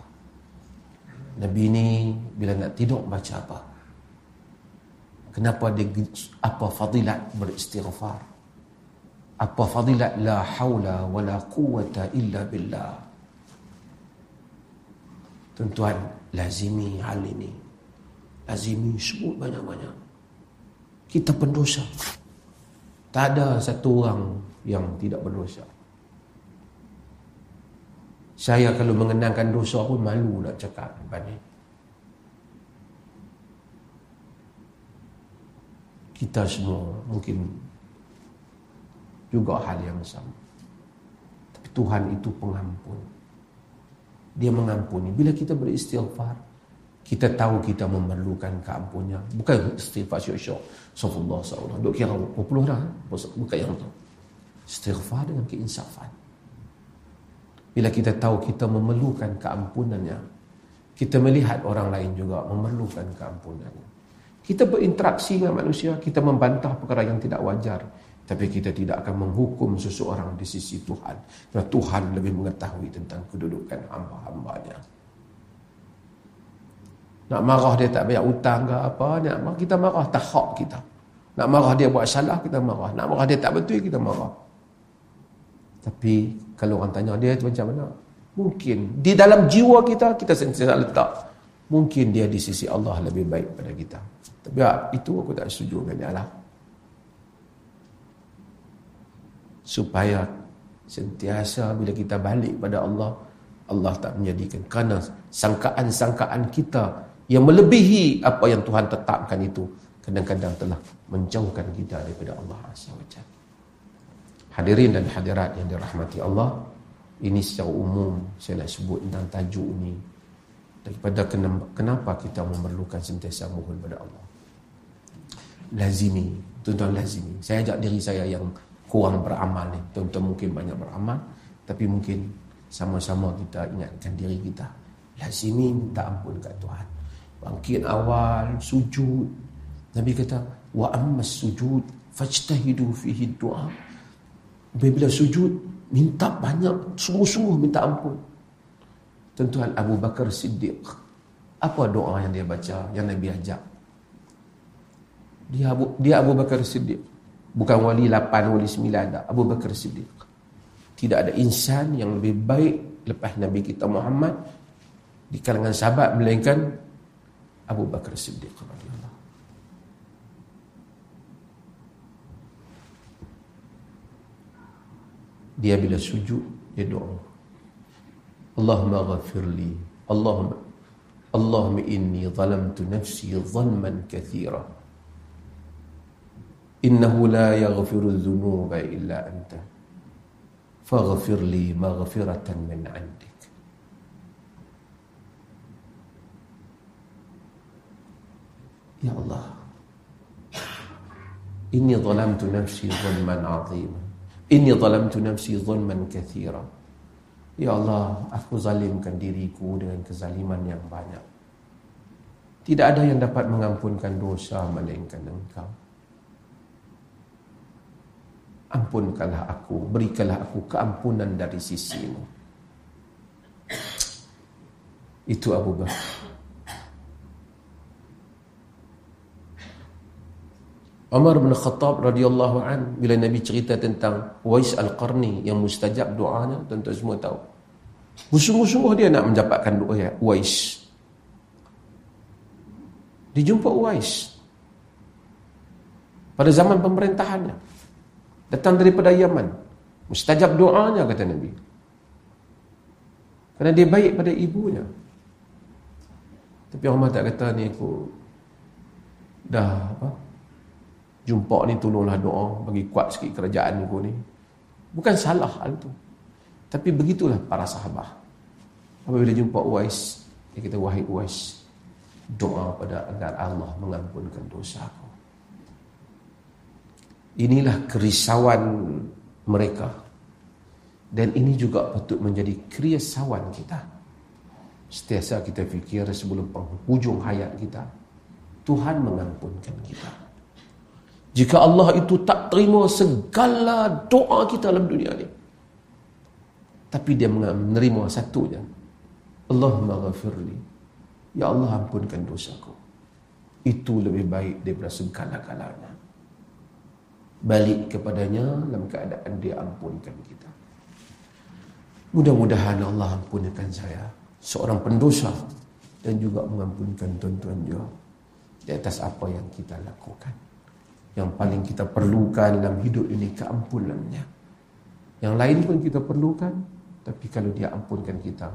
Nabi ni bila nak tidur baca apa? Kenapa dia, apa fadilat beristighfar? Apa fadilat la haula wala quwwata illa billah? Tuan-tuan, lazimi hal ini. Lazimi sebut banyak-banyak. Kita pendosa. Tak ada satu orang yang tidak berdosa. Saya kalau mengenangkan dosa pun malu nak cakap depan ni. Kita semua mungkin juga hal yang sama. Tapi Tuhan itu pengampun. Dia mengampuni. Bila kita beristighfar, kita tahu kita memerlukan keampunnya. Bukan istighfar syok-syok. Astagfirullah, astagfirullah. Duk kira 20 dah. Bukan yang tu. Istighfar dengan keinsafan. Bila kita tahu kita memerlukan keampunannya, kita melihat orang lain juga memerlukan keampunannya. Kita berinteraksi dengan manusia, kita membantah perkara yang tidak wajar. Tapi kita tidak akan menghukum seseorang di sisi Tuhan. Kerana Tuhan lebih mengetahui tentang kedudukan hamba-hambanya. Nak marah dia tak bayar hutang ke apa, nak marah, kita marah, tak hak kita. Nak marah dia buat salah, kita marah. Nak marah dia tak betul, kita marah. Tapi kalau orang tanya dia itu macam mana? Mungkin di dalam jiwa kita, kita sentiasa letak. Mungkin dia di sisi Allah lebih baik pada kita. Tapi itu aku tak setuju dengan dia lah. Supaya sentiasa bila kita balik pada Allah, Allah tak menjadikan. Kerana sangkaan-sangkaan kita yang melebihi apa yang Tuhan tetapkan itu kadang-kadang telah menjauhkan kita daripada Allah Azza wa Jalla. Hadirin dan hadirat yang dirahmati Allah, ini secara umum saya nak sebut tentang tajuk ini daripada kenapa kita memerlukan sentiasa mohon pada Allah. Lazimi, tuan-tuan, lazimi. Saya ajak diri saya yang kurang beramal ni, tuan-tuan mungkin banyak beramal, tapi mungkin sama-sama kita ingatkan diri kita. Lazimi minta ampun kat Tuhan. Bangkit awal, sujud. Nabi kata, wa ammas sujud fajtahidu fihi du'a. Bila sujud, minta banyak, sungguh-sungguh minta ampun. Tuan-tuan, Abu Bakr Siddiq, apa doa yang dia baca, yang Nabi ajak? Dia Abu Bakr Siddiq. Bukan wali 8, wali 9 dah. Abu Bakr Siddiq. Tidak ada insan yang lebih baik lepas Nabi kita Muhammad di kalangan sahabat melainkan Abu Bakr Siddiq. Dia bila sujud, dia doa. Allahumma ghafirli. Allahumma inni zalamtu nafsi zalman kathira. Innahu la yaghfiru adh-dhunuba illa anta faghfir li maghfiratan min 'indik. Ya Allah, inni zalamtu nafsi zulman 'azima, inni zalamtu nafsi zulman katsira. Ya Allah, aku zalimkan diriku dengan kezaliman yang banyak. Tidak ada yang dapat mengampunkan dosa melainkan Engkau. Ampunkanlah aku, berikanlah aku keampunan dari sisi-Mu. Itu Abu Bakar. Umar bin Khattab radhiyallahu an, bila Nabi cerita tentang Uwais al-Qarni yang mustajab doanya, tuan-tuan semua tahu. Sungguh-sungguh dia nak mendapatkan doa Uwais. Dijumpa Uwais pada zaman pemerintahannya. Datang daripada Yaman. Mustajab doanya kata Nabi. Kerana dia baik pada ibunya. Tapi Umar tak kata ni aku dah apa? Jumpa ni tolonglah doa bagi kuat sikit kerajaan aku ni. Bukan salah hal tu. Tapi begitulah para sahabat. Apabila jumpa Uwais, dia kata, wahai Uwais, doa pada agar Allah mengampunkan dosa aku. Inilah kerisauan mereka. Dan ini juga patut menjadi kerisauan kita. Setiasa kita fikir sebelum penghujung hayat kita, Tuhan mengampunkan kita. Jika Allah itu tak terima segala doa kita dalam dunia ni, tapi dia menerima satu je. Allahumma ghafirli. Ya Allah, ampunkan dosaku. Itu lebih baik daripada segala-galanya. Balik kepadanya dalam keadaan dia ampunkan kita. Mudah-mudahan Allah ampunkan saya, seorang pendosa, dan juga mengampunkan tuan-tuan dia di atas apa yang kita lakukan. Yang paling kita perlukan dalam hidup ini keampunannya. Yang lain pun kita perlukan, tapi kalau dia ampunkan kita,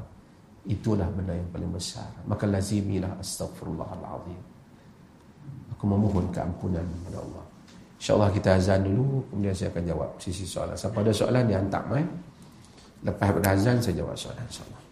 itulah benda yang paling besar. Maka lazimilah astaghfirullahalazim. Aku memohon keampunan kepada Allah. InsyaAllah kita azan dulu, kemudian saya akan jawab sisi soalan. Siapa ada soalan dia hantar mai. Lepas pada azan saya jawab soalan insyaAllah.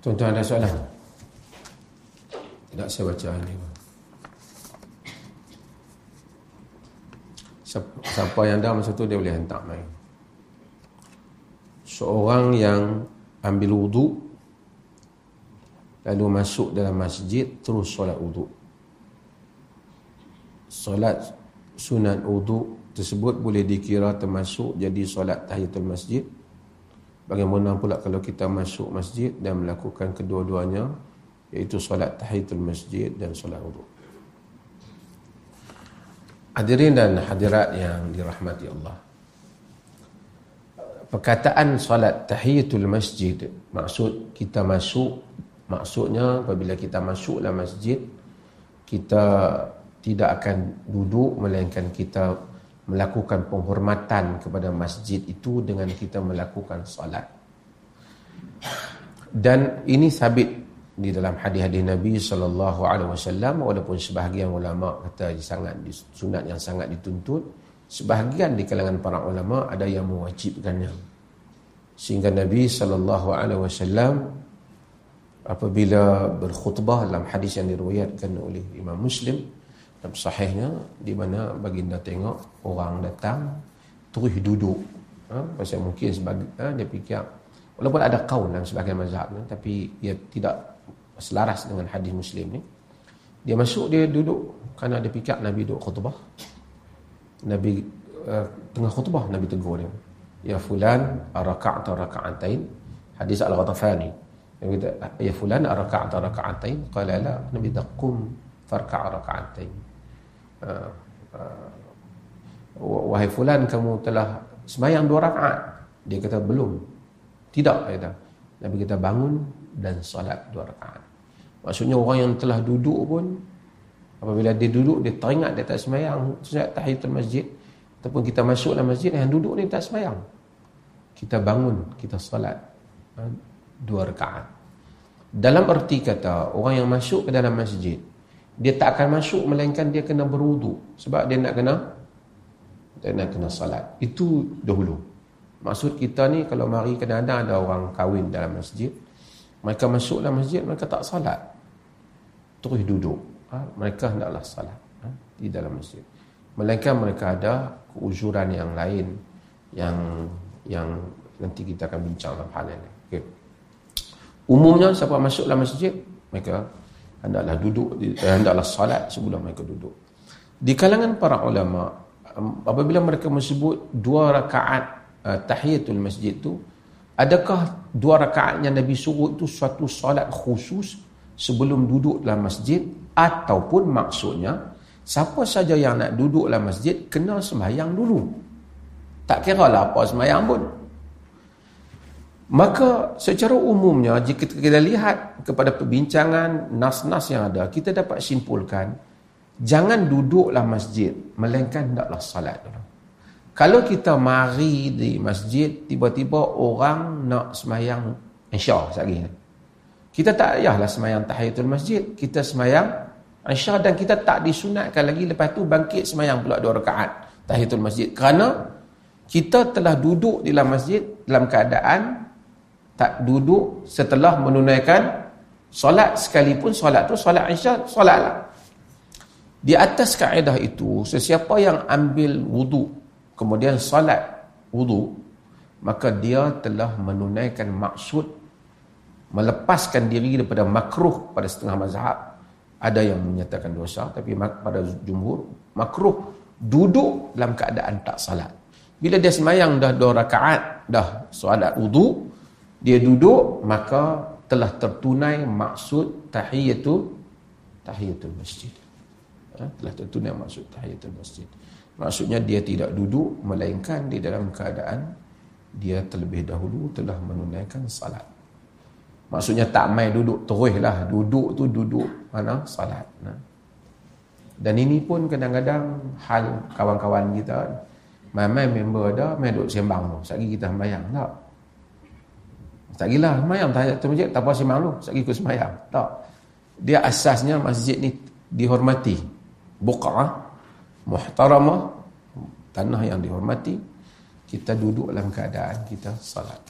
Tuan-tuan ada soalan? Tidak saya baca ini. Siapa yang dah masa tu dia boleh hantar main. Seorang yang ambil wuduk lalu masuk dalam masjid terus solat wuduk. Solat sunat wuduk tersebut boleh dikira termasuk jadi solat tahiyatul masjid. Bagaimana pula kalau kita masuk masjid dan melakukan kedua-duanya, iaitu solat tahiyatul masjid dan solat wuduk? Hadirin dan hadirat yang dirahmati Allah, perkataan solat tahiyatul masjid, maksud kita masuk, maksudnya apabila kita masuklah masjid, kita tidak akan duduk, melainkan kita melakukan penghormatan kepada masjid itu dengan kita melakukan solat. Dan ini sabit di dalam hadis-hadis Nabi sallallahu alaihi wasallam, walaupun sebahagian ulama kata sangat sunat yang sangat dituntut, sebahagian di kalangan para ulama ada yang mewajibkannya. Sehingga Nabi sallallahu alaihi wasallam apabila berkhutbah dalam hadis yang diriwayatkan oleh Imam Muslim dalam sahihnya, di mana baginda tengok orang datang terus duduk, pasal mungkin sebagai dia fikir, walaupun ada kaul dalam sebagian mazhab ni, tapi dia tidak selaras dengan hadis Muslim ni. Dia masuk, dia duduk kerana dia fikir Nabi duduk khutbah. Nabi tengah khutbah, Nabi tegur dia, ya fulan araka'ta raka'atain, hadis al-Ghatafani. Nabi kata, ya fulan araka'ta raka'atain, qala la. Nabi kata, qum farka'a raka'atain, wahai fulan, kamu telah sembahyang 2 rakaat. Dia kata, belum. Tidak, kata Nabi, kata bangun dan salat 2 rakaat. Maksudnya orang yang telah duduk pun apabila dia duduk, dia teringat dia tak sembahyang sunat tahiyatul masjid, ataupun kita masuk dalam masjid yang duduk ni tak sembahyang, kita bangun, kita salat 2 rakaat. Dalam erti kata, orang yang masuk ke dalam masjid, dia tak akan masuk melainkan dia kena berwuduk, sebab dia nak kena salat. Itu dahulu. Maksud kita ni, kalau mari kadang-kadang ada orang kahwin dalam masjid, mereka masuk dalam masjid, mereka tak salat, terus duduk. Mereka hendaklah salat di dalam masjid, melainkan mereka ada keuzuran yang lain yang nanti kita akan bincang dalam hal ini. Okay. Umumnya siapa masuk dalam masjid, mereka hendaklah duduk, hendaklah salat sebelum mereka duduk. Di kalangan para ulama, apabila mereka menyebut 2 rakaat tahiyatul masjid tu, adakah 2 rakaat yang Nabi suruh itu suatu solat khusus sebelum duduk dalam masjid, ataupun maksudnya siapa saja yang nak duduk dalam masjid kena sembahyang dulu, tak kira lah apa sembahyang pun? Maka secara umumnya, jika kita lihat kepada perbincangan nas-nas yang ada, kita dapat simpulkan, jangan duduklah masjid melainkan hendaklah salat dulu. Kalau kita mari di masjid, tiba-tiba orang nak sembahyang A'ashah sekali, kita tak payahlah sembahyang tahiyatul masjid, kita sembahyang A'ashah, dan kita tak disunatkan lagi lepas tu bangkit sembahyang pula 2 rakaat tahiyatul masjid, kerana kita telah duduk di dalam masjid dalam keadaan tak duduk setelah menunaikan solat, sekalipun solat tu solat A'ashah, solatlah. Di atas kaedah itu, sesiapa yang ambil wuduk kemudian salat wuduk, maka dia telah menunaikan maksud melepaskan diri daripada makruh. Pada setengah mazhab ada yang menyatakan dosa, tapi pada jumhur makruh duduk dalam keadaan tak salat. Bila dia sembahyang dah 2 rakaat, dah salat wuduk, dia duduk, maka telah tertunai maksud tahiyatul masjid. Telah tertunai maksud tahiyatul masjid. Maksudnya dia tidak duduk melainkan di dalam keadaan dia terlebih dahulu telah menunaikan salat. Maksudnya tak main duduk teruslah, duduk tu duduk mana salat. Dan ini pun kadang-kadang hal kawan-kawan kita, main-main member ada main duduk sembang tu, satgi kita sembahyang tak. Satgilah sembahyang tahiyatul masjid, tak apa sembang lu, satgi ikut sembahyang tak. Dia asasnya masjid ni dihormati, buqa'ah muhtaramah, tanah yang dihormati, kita duduk dalam keadaan kita salat.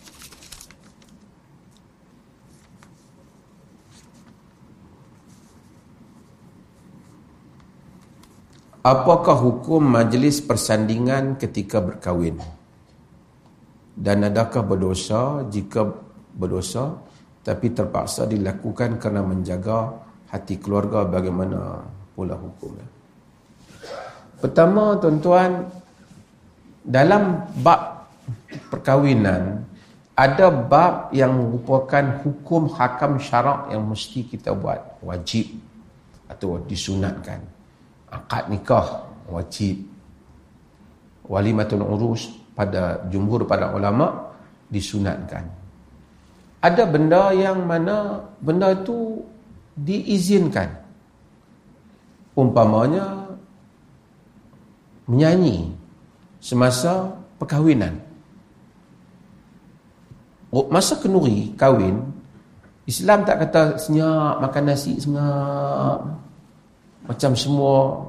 Apakah hukum majlis persandingan ketika berkahwin, dan adakah berdosa jika berdosa tapi terpaksa dilakukan kerana menjaga hati keluarga, bagaimana pula hukumnya? Pertama, tuan-tuan, dalam bab perkahwinan ada bab yang merupakan hukum hakam syarak yang mesti kita buat, wajib atau disunatkan. Akad nikah wajib, walimatul urus pada jumhur para ulama disunatkan. Ada benda yang mana benda itu diizinkan, umpamanya menyanyi semasa perkahwinan. Masa kenuri kahwin, Islam tak kata senyap, makan nasi senyap macam semua.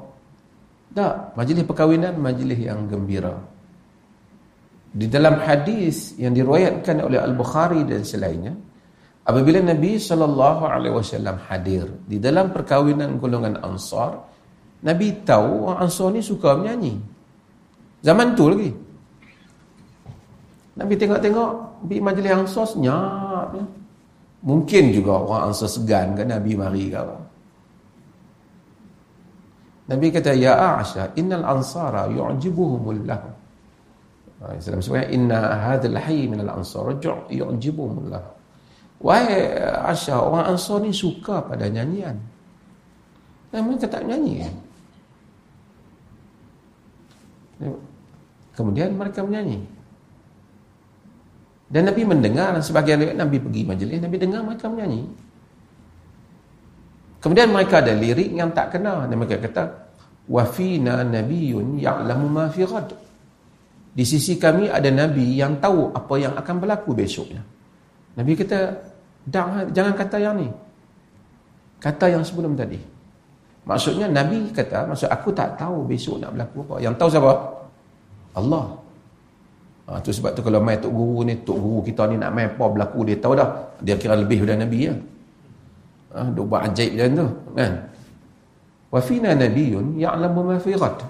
Tak, majlis perkahwinan majlis yang gembira. Di dalam hadis yang diriwayatkan oleh Al-Bukhari dan selainnya, apabila Nabi SAW hadir di dalam perkahwinan golongan Ansar, Nabi tahu orang Ansar ni suka menyanyi. Zaman tu lagi Nabi tengok-tengok di majlis Ansar senyap ya. Mungkin juga orang Ansar segan kan Nabi mari ke apa. Nabi kata, ya A'ashah, innal ansara yu'jibuhumul lahu. Islam sebutnya, inna hadal hayy minal ansar raju' yu'jibuhumul lahu. Wahai A'ashah, orang Ansar ni suka pada nyanyian. Mereka tak menyanyi. Kemudian mereka menyanyi. Dan Nabi mendengar, sebagian Nabi pergi majlis, Nabi dengar mereka menyanyi. Kemudian mereka ada lirik yang tak kena. Dan mereka kata, wafina nabiyun ya'lamu ma fi ghad. Di sisi kami ada Nabi yang tahu apa yang akan berlaku besoknya. Nabi kata, jangan kata yang ni. Kata yang sebelum tadi. Maksudnya Nabi kata, maksud aku tak tahu besok nak berlaku apa. Yang tahu siapa? Allah. Tu sebab tu kalau mai tok guru ni, tok guru kita ni nak mai apa berlaku dia tahu dah. Dia kira lebih daripada Nabi ya. Duk buat ajaib macam tu kan. Wa fina nabiyyun ya'lamu ma fi ghad.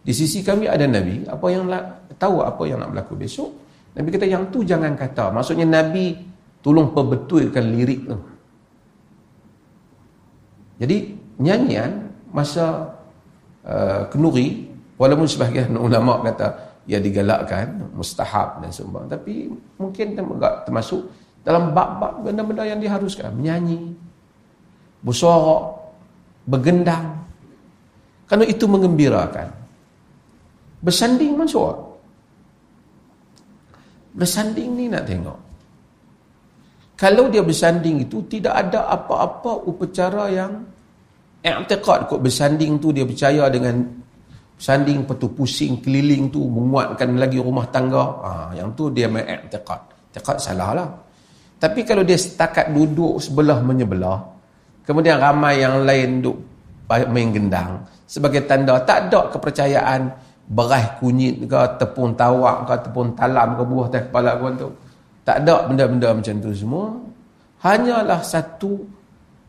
Di sisi kami ada Nabi, apa yang tahu apa yang nak berlaku besok. Nabi kata yang tu jangan kata. Maksudnya Nabi tolong perbetulkan lirik tu. Jadi nyanyian masa kenuri, walaupun sebahagian ulama kata ia digalakkan, mustahab dan sumbang, tapi mungkin termasuk dalam bab-bab benda-benda yang diharuskan. Menyanyi, bersorak, bergendang, kerana itu menggembirakan. Bersanding masuk. Bersanding ni nak tengok, kalau dia bersanding itu tidak ada apa-apa upacara yang i'tiqad kot bersanding tu dia percaya dengan sanding petu pusing keliling tu menguatkan lagi rumah tangga, yang tu dia mengiktikad. Iktikad salah lah. Tapi kalau dia setakat duduk sebelah menyebelah, kemudian ramai yang lain duduk main gendang sebagai tanda tak ada kepercayaan beras kunyit ke tepung tawak ke tepung talam ke buah teh kepala kawan tu. Tak ada benda-benda macam tu semua. Hanyalah satu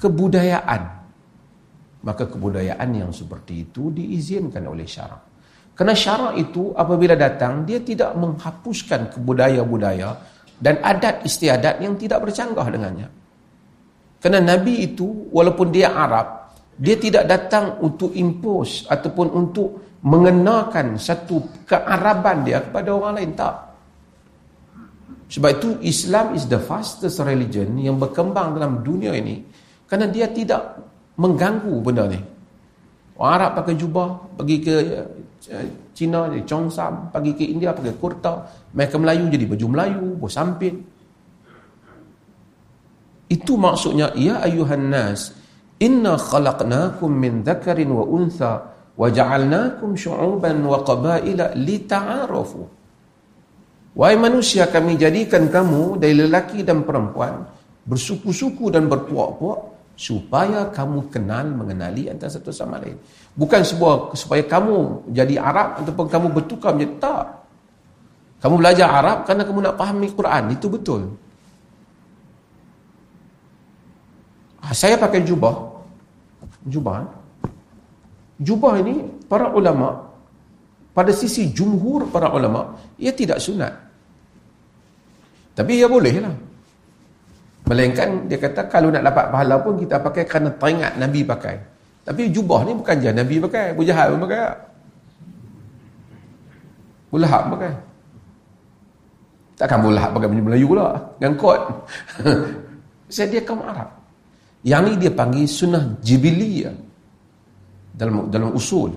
kebudayaan. Maka kebudayaan yang seperti itu diizinkan oleh syarak. Kerana syarak itu apabila datang, dia tidak menghapuskan kebudaya-budaya dan adat istiadat yang tidak bercanggah dengannya. Kerana Nabi itu, walaupun dia Arab, dia tidak datang untuk impose ataupun untuk mengenakan satu kearaban dia kepada orang lain, tak. Sebab itu Islam is the fastest religion yang berkembang dalam dunia ini, kerana dia tidak mengganggu benda ni. Orang Arab pakai jubah, pergi ke China jadi congsam, pergi ke India pakai kurta, mereka Melayu jadi baju Melayu, bos samping. Itu maksudnya ya ayuhan nas, inna khalaqnakum min dzakarin wa untha wa ja'alnakum syu'uban wa qabaila lita'arafu. Wahai manusia, kami jadikan kamu dari lelaki dan perempuan, bersuku-suku dan berpuak-puak, supaya kamu kenal mengenali antara satu sama lain. Bukan sebuah supaya kamu jadi Arab ataupun kamu bertukar menjadi, tak. Kamu belajar Arab kerana kamu nak fahami Quran, itu betul. Saya pakai jubah. Jubah ini para ulama, pada sisi jumhur para ulama, ia tidak sunat. Tapi ia bolehlah. Melainkan dia kata kalau nak dapat pahala pun kita pakai kerana teringat Nabi pakai. Tapi jubah ni bukan je Nabi pakai, Abu Jahal pun pakai, Abu Lahab pakai. Takkan Abu Lahab pakai baju Melayu pula, ngangkut. Sebab dia kaum Arab. Yang ni dia panggil sunnah jibiliyah dalam usul.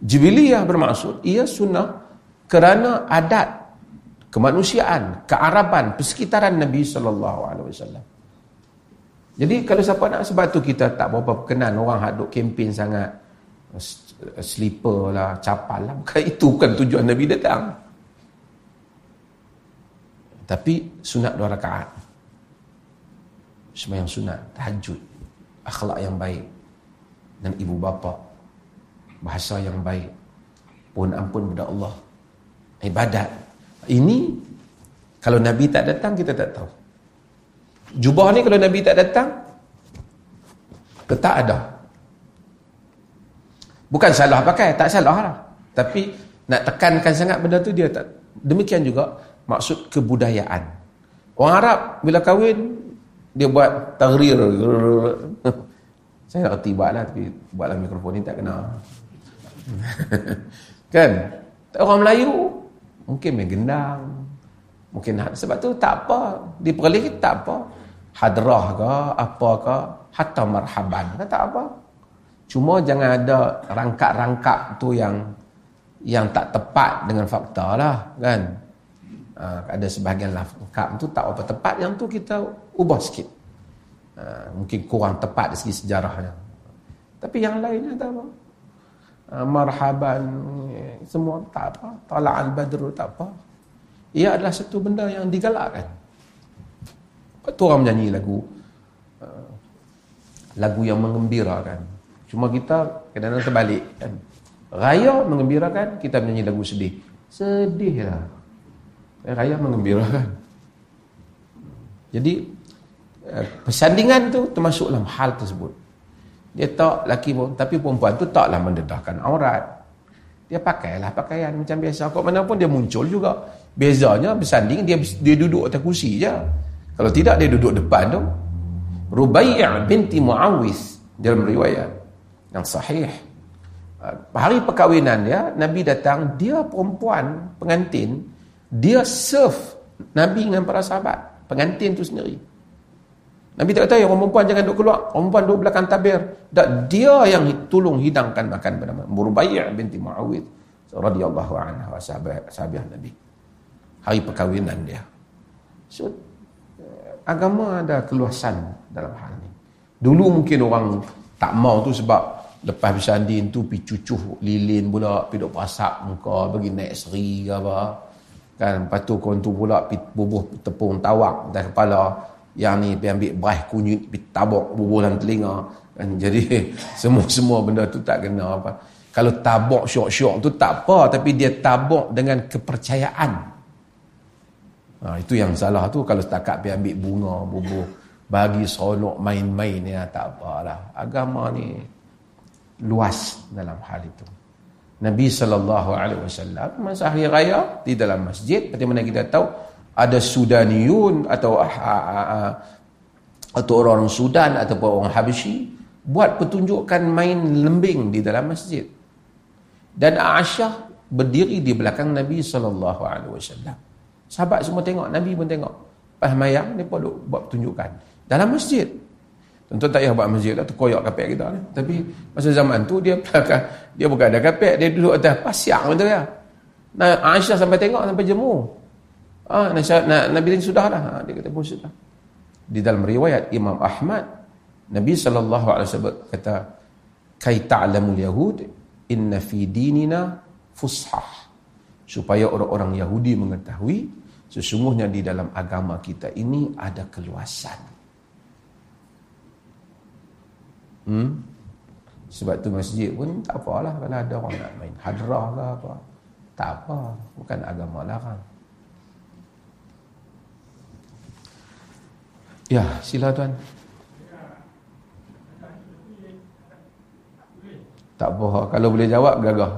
Jibiliyah bermaksud ia sunnah kerana adat kemanusiaan, kearaban, persekitaran Nabi SAW. Jadi kalau siapa nak, sebab tu kita tak berapa berkenan orang hak duk kempen sangat, slipper lah, capal lah. Bukan itu, bukan tujuan Nabi datang. Tapi sunat 2 rakaat. sembahyang sunat, tahajud, akhlak yang baik dan ibu bapa, bahasa yang baik, mohon ampun kepada Allah, ibadat. Ini kalau Nabi tak datang kita tak tahu. Jubah ni kalau Nabi tak datang tak ada. Bukan salah pakai, tak salah lah, tapi nak tekankan sangat benda tu dia tak. Demikian juga maksud kebudayaan. Orang Arab bila kahwin dia buat tahrir. Saya tak erti buat lah, tapi buatlah mikrofon ni tak kena. Kan? Orang Melayu mungkin main gendang, mungkin sebab tu tak apa, diperlih tak apa. Hadrah ke, apa ke, hatta marhaban ke, tak apa. Cuma jangan ada rangkap-rangkap tu yang tak tepat dengan fakta lah, kan. Ada sebahagian rangkap tu tak apa tepat, yang tu kita ubah sikit. Mungkin kurang tepat dari segi sejarahnya. Tapi yang lainnya tak apa. Marhaban semua tak apa. Tala'al badru tak apa. Ia adalah satu benda yang digalakkan. Tu orang menyanyi lagu yang mengembirakan. Cuma kita kadang-kadang terbalik, kan? Raya mengembirakan, kita menyanyi lagu sedih. Sedih lah. Raya mengembirakan. Jadi persandingan tu termasuk dalam hal tersebut. Dia tak laki pun, tapi perempuan tu taklah mendedahkan aurat. Dia pakailah pakaian macam biasa. Kok mana pun dia muncul juga. Bezanya bersanding dia duduk atas kursi je. Kalau tidak dia duduk depan tu. Rubai'ah binti Muawis dalam riwayat yang sahih, hari perkahwinan dia Nabi datang, dia perempuan pengantin, dia serve Nabi dengan para sahabat, pengantin tu sendiri. Nabi tak kata, ya orang perempuan jangan duduk keluar, orang perempuan duduk belakang tabir. Dan dia yang tolong hidangkan makan pada Rubai'ah binti Muawis radhiyallahu anha, sahabat Nabi, hari perkahwinan dia. So agama ada keluasan dalam hal ni. Dulu mungkin orang tak mau tu sebab lepas bersanding tu pi cucuh lilin pula, pi duk perasap muka, bagi naik seri ke apa. Kan, lepas tu kawan tu pula pi bubuh tepung tawak atas kepala, yang ni pi ambil beras kunyit pi tabok bubuh dalam telinga. Kan, jadi semua-semua benda tu tak kena apa. Kalau tabok syok-syok tu tak apa, tapi dia tabok dengan kepercayaan. Itu yang salah tu. Kalau setakat pergi ambil bunga bubuh, bagi seronok main-main ya, tak apalah. Agama ni luas dalam hal itu. Nabi SAW masa hari raya di dalam masjid, seperti mana kita tahu ada Sudaniyun atau orang Sudan atau orang Habshi buat pertunjukan main lembing di dalam masjid, dan A'ashah berdiri di belakang Nabi SAW. Sahabat semua tengok, Nabi pun tengok. Pas mayang, mereka duduk buat pertunjukan dalam masjid. Tentu tak payah buat masjid lah, terkoyak kapek kita ni. Tapi masa zaman tu, dia bukan ada kapek, dia duduk atas pasir macam dia. Nah, Aisyah sampai tengok, sampai jemur. Nabi ni sudah lah. Dia kata pun sudah. Di dalam riwayat Imam Ahmad, Nabi SAW kata, Kai ta'lamul Yahud, inna fi dinina fushah. Supaya orang-orang Yahudi mengetahui, sesungguhnya di dalam agama kita ini ada keluasan. Sebab tu masjid pun tak apalah kalau ada orang nak main hadrah ke apa. Tak apa, bukan agama larang. Ya, sila tuan. Tak apa, kalau boleh jawab gagah.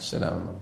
Assalamualaikum.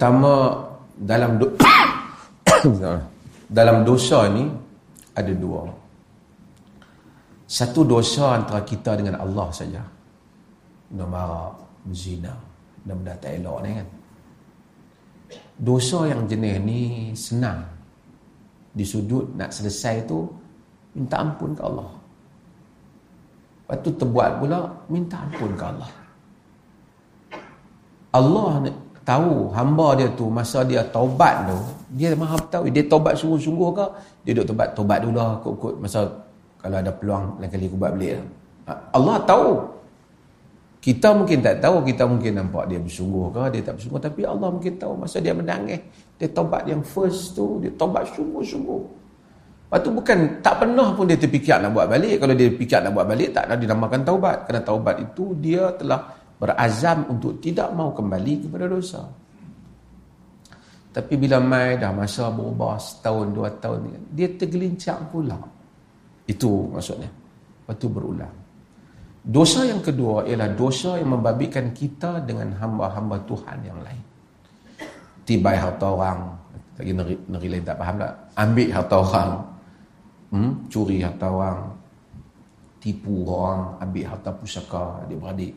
pertama dalam dalam dosa ni ada dua. Satu dosa antara kita dengan Allah saja. Nak marah, berzina, benda-benda tak elok ni kan. Dosa yang jenis ni senang. Di sudut nak selesai tu minta ampun ke Allah. Lepas tu terbuat pula minta ampun ke Allah. Allah ni tahu hamba dia tu masa dia taubat tu, dia maha tahu dia taubat sungguh-sungguh ke dia duk taubat dululah kot-kot masa kalau ada peluang lain kali aku buat balik. Allah tahu. Kita mungkin tak tahu, kita mungkin nampak dia bersungguh ke, dia tak bersungguh, tapi Allah mungkin tahu masa dia menangis, dia taubat yang first tu, dia taubat sungguh-sungguh. Lepas tu bukan tak pernah pun dia terfikir nak buat balik. Kalau dia fikir nak buat balik, tak ada dinamakan taubat. Kerana taubat itu dia telah berazam untuk tidak mau kembali kepada dosa. Tapi bila mai dah masa berubah setahun, dua tahun, dia tergelincang pula. Itu maksudnya. Lepas tu berulang. Dosa yang kedua ialah dosa yang membabitkan kita dengan hamba-hamba Tuhan yang lain. Tibai harta orang. Lagi negeri lain tak faham tak? Ambil harta orang. Curi harta orang. Tipu orang. Ambil harta pusaka adik-beradik.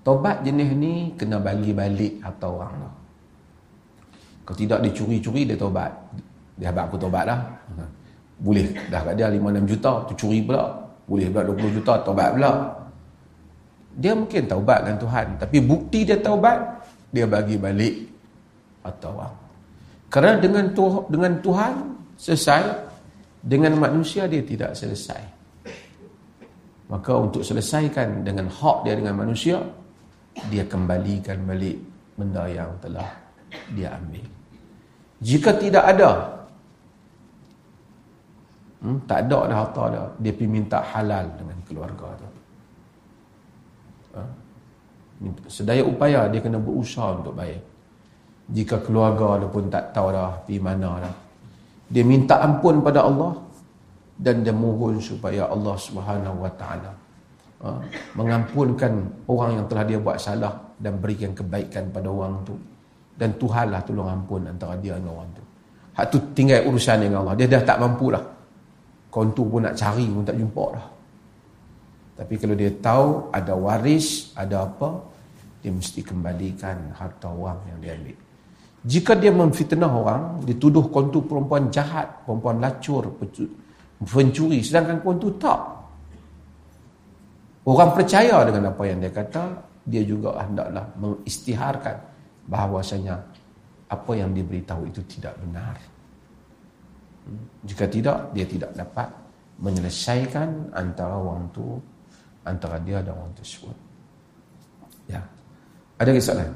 Taubat jenis ni kena bagi balik harta orang tu. Kalau tidak dia curi-curi, dia taubat. Dia habaq aku taubat dah. Boleh dah kat dia 5-6 juta, tu curi pula. Boleh buat 20 juta, taubat pula. Dia mungkin taubat dengan Tuhan, tapi bukti dia taubat, dia bagi balik harta orang. Kerana dengan Tuhan selesai, dengan manusia dia tidak selesai. Maka untuk selesaikan dengan hak dia dengan manusia, dia kembalikan balik benda yang telah dia ambil. Jika tidak ada, tak ada dah harta dia, dia pergi minta halal dengan keluarga tu. Sedaya upaya dia kena berusaha untuk baik. Jika keluarga dia pun tak tahu dah pergi mana dah, dia minta ampun pada Allah dan dia mohon supaya Allah SWT mengampunkan orang yang telah dia buat salah dan berikan kebaikan pada orang tu. Dan Tuhanlah tolong ampun antara dia dengan orang tu. Hak tu tinggal urusan dengan Allah. Dia dah tak mampu dah. Kontur pun nak cari pun tak jumpa dah. Tapi kalau dia tahu ada waris, ada apa, dia mesti kembalikan harta orang yang dia ambil. Jika dia memfitnah orang, dituduh kontur perempuan jahat, perempuan lacur, pencuri, sedangkan kontur tak. Orang percaya dengan apa yang dia kata, dia juga hendaklah mengistiharkan bahawasanya apa yang diberitahu itu tidak benar. Jika tidak, dia tidak dapat menyelesaikan antara orang tu, antara dia dan orang tersebut. Ya. Ada soalan?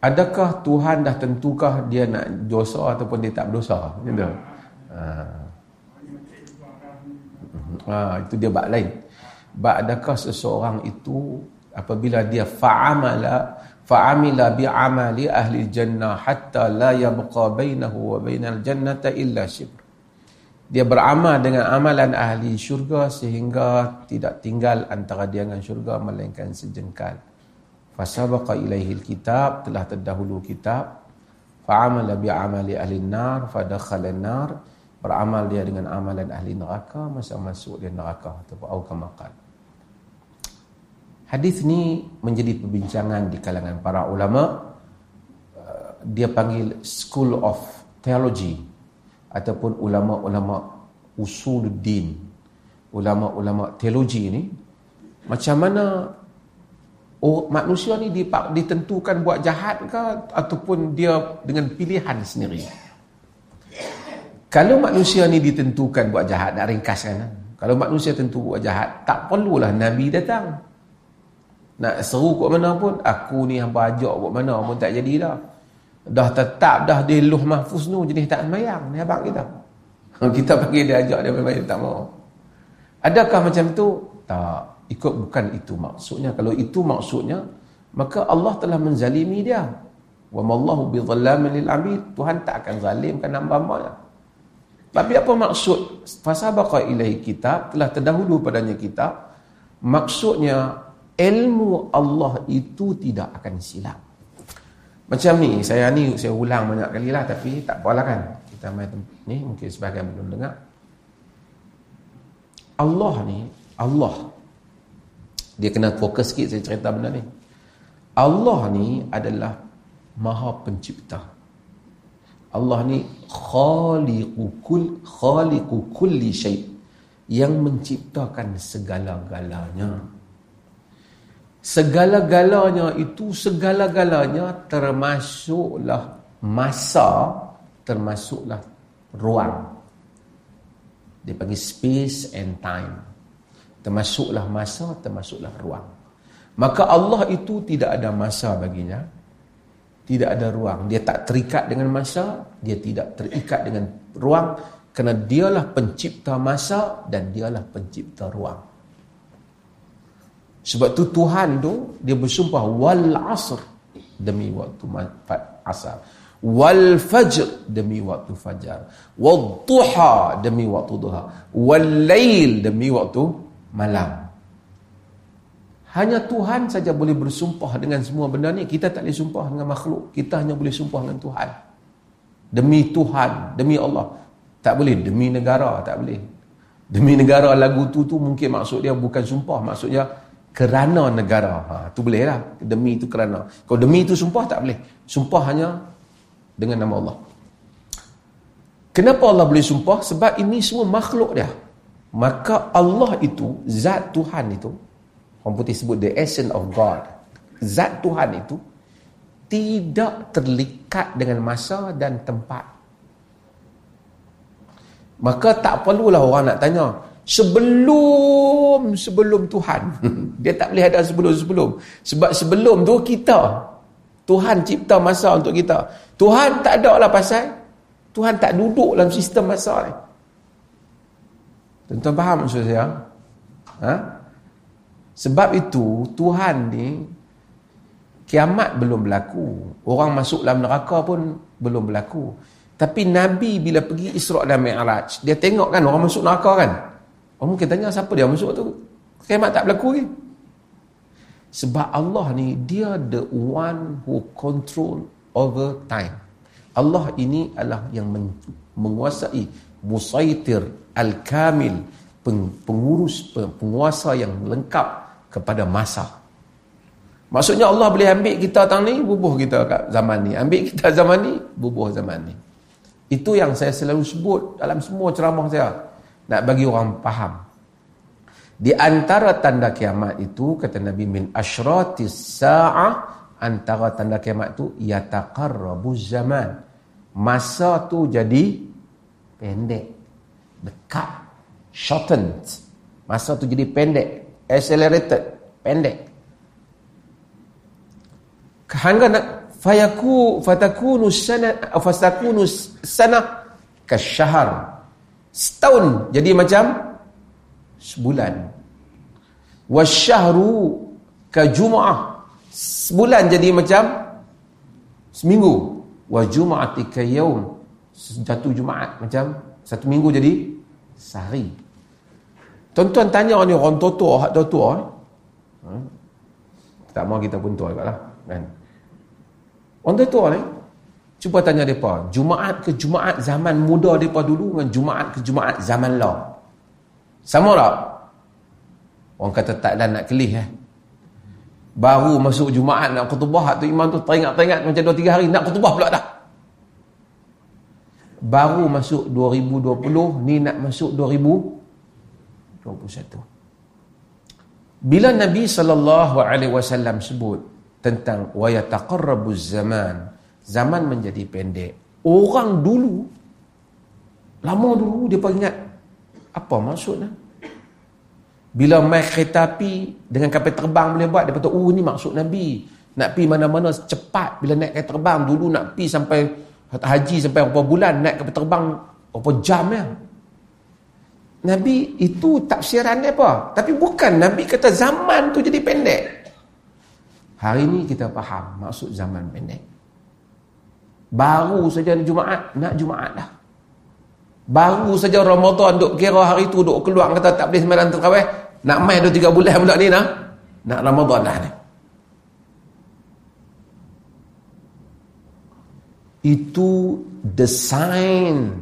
Adakah Tuhan dah tentukah dia nak dosa ataupun dia tak berdosa? Betul. Itu dia bab lain. Bab adakah seseorang itu apabila dia fa'amila bi'amali ahli jannah hatta la yabqa bainahu wa bainal jannata illa shibr. Dia beramal dengan amalan ahli syurga sehingga tidak tinggal antara dia dengan syurga melainkan sejengkal. Fasabaqa ilaihi alkitab, telah terdahulu kitab. Fa'amala bi'amali ahli nar fadakhala nar, beramal dia dengan amalan ahli neraka masa masuk dia neraka atau kama qala. Hadis ni menjadi perbincangan di kalangan para ulama. Dia panggil School of Theology ataupun ulama-ulama usuluddin, ulama-ulama teologi ni. Macam mana manusia ni ditentukan buat jahat ke ataupun dia dengan pilihan sendiri? Kalau manusia ni ditentukan buat jahat, nak ringkaskan, kalau manusia tentu buat jahat, tak perlulah Nabi datang. Nak seru kat mana pun, aku ni hamba ajak kat mana pun tak jadi dah. Dah tetap dah di Lauh Mahfuz tu jenis tak semayang, ni abang kita. Kita panggil dia ajak dia semayang, tak mau. Adakah macam tu? Tak. Ikut bukan itu maksudnya. Kalau itu maksudnya, maka Allah telah menzalimi dia. Wa mallahu bidhallamin lil 'abid. Tuhan tak akan zalimkan hamba-hambanya. Tapi apa maksud? Fasabaqa ilaihi kitab, telah terdahulu padanya kitab. Maksudnya, ilmu Allah itu tidak akan silap. Macam ni, saya ulang banyak kali lah, tapi tak apalah kan. Kita main ni, mungkin sebahagian belum dengar. Allah ni, dia kena fokus sikit saya cerita benda ni. Allah ni adalah Maha Pencipta. Allah ni khaliqu kulli syai', yang menciptakan segala-galanya. Segala-galanya itu segala-galanya, termasuklah masa, termasuklah ruang. Dia panggil space and time. Termasuklah masa, termasuklah ruang. Maka Allah itu tidak ada masa baginya, tidak ada ruang. Dia tak terikat dengan masa, dia tidak terikat dengan ruang, kerana dialah pencipta masa dan dialah pencipta ruang. Sebab tu Tuhan tu dia bersumpah wal asr, demi waktu asar, wal fajr, demi waktu fajar, wal duha, demi waktu duha, wal lail, demi waktu malam. Hanya Tuhan saja boleh bersumpah dengan semua benda ni. Kita tak boleh sumpah dengan makhluk. Kita hanya boleh sumpah dengan Tuhan. Demi Tuhan, demi Allah. Tak boleh demi negara, tak boleh. Demi negara lagu tu mungkin maksud dia bukan sumpah, maksudnya kerana negara. Tu boleh lah. Demi tu kerana. Kalau demi tu sumpah tak boleh. Sumpah hanya dengan nama Allah. Kenapa Allah boleh sumpah? Sebab ini semua makhluk dia. Maka Allah itu, zat Tuhan itu, orang putih sebut the essence of God. Zat Tuhan itu tidak terlikat dengan masa dan tempat. Maka tak perlulah orang nak tanya sebelum Tuhan. Dia tak boleh ada sebelum. Sebab sebelum tu kita. Tuhan cipta masa untuk kita. Tuhan tak ada lah pasal. Tuhan tak duduk dalam sistem masa ni. Tuan-tuan faham maksud saya? Sebab itu Tuhan ni, kiamat belum berlaku, orang masuk dalam neraka pun belum berlaku. Tapi Nabi bila pergi Isra' dan Mi'raj, dia tengok kan orang masuk neraka kan. Orang mungkin tanya siapa dia masuk tu, kiamat tak berlaku ni. Sebab Allah ni dia the one who control over time. Allah ini adalah yang menguasai, musaitir al-kamil, pengurus, penguasa yang lengkap kepada masa. Maksudnya Allah boleh ambil kita tahun ni, bubuh kita kat zaman ni, ambil kita zaman ni, bubuh zaman ni. Itu yang saya selalu sebut dalam semua ceramah saya, nak bagi orang faham. Di antara tanda kiamat itu, kata Nabi, min asyratis sa'ah, antara tanda kiamat itu yataqarrabuz zaman, masa tu jadi pendek, dekat, shortened. Masa tu jadi pendek, accelerated, pendek. Hingga fatakunu sanah kasyahar, setahun jadi macam sebulan. Wasyahru kajum'ah, sebulan jadi macam seminggu. Wajum'ati kayaum, satu Jumaat macam satu minggu jadi sehari. Tuan-tuan tanya ni orang tua-tua, hak tua-tua. Tak mahu kita pun tua jugalah kan. Orang tua-tua ni cuba tanya depa, Jumaat ke Jumaat zaman muda depa dulu dengan Jumaat ke Jumaat zaman law, sama tak? Orang kata tak, dah nak kelih baru masuk Jumaat nak khutbah, hak tu imam tu teringat-teringat macam 2-3 hari nak khutbah pula dah. Baru masuk 2020, ni nak masuk 2021. Bila Nabi SAW sebut tentang wa yataqarrabuz zaman, zaman menjadi pendek, orang dulu, lama dulu dia ingat apa maksudnya. Bila naik kereta api dengan kapal terbang boleh buat, dia kata, oh ni maksud Nabi, nak pergi mana-mana cepat. Bila naik kereta terbang dulu nak pergi sampai haji sampai berapa bulan, naik kapal terbang berapa jam ya. Nabi itu tafsiran dia apa? Tapi bukan Nabi kata zaman tu jadi pendek. Hari ni kita faham maksud zaman pendek. Baru saja Jumaat, nak Jumaat dah. Baru saja Ramadan duk kira hari tu, duk keluar kata tak boleh sembahyang tarawih, Nak main 2-3 bulan pula ni nak Ramadan dah ni. Itu desain,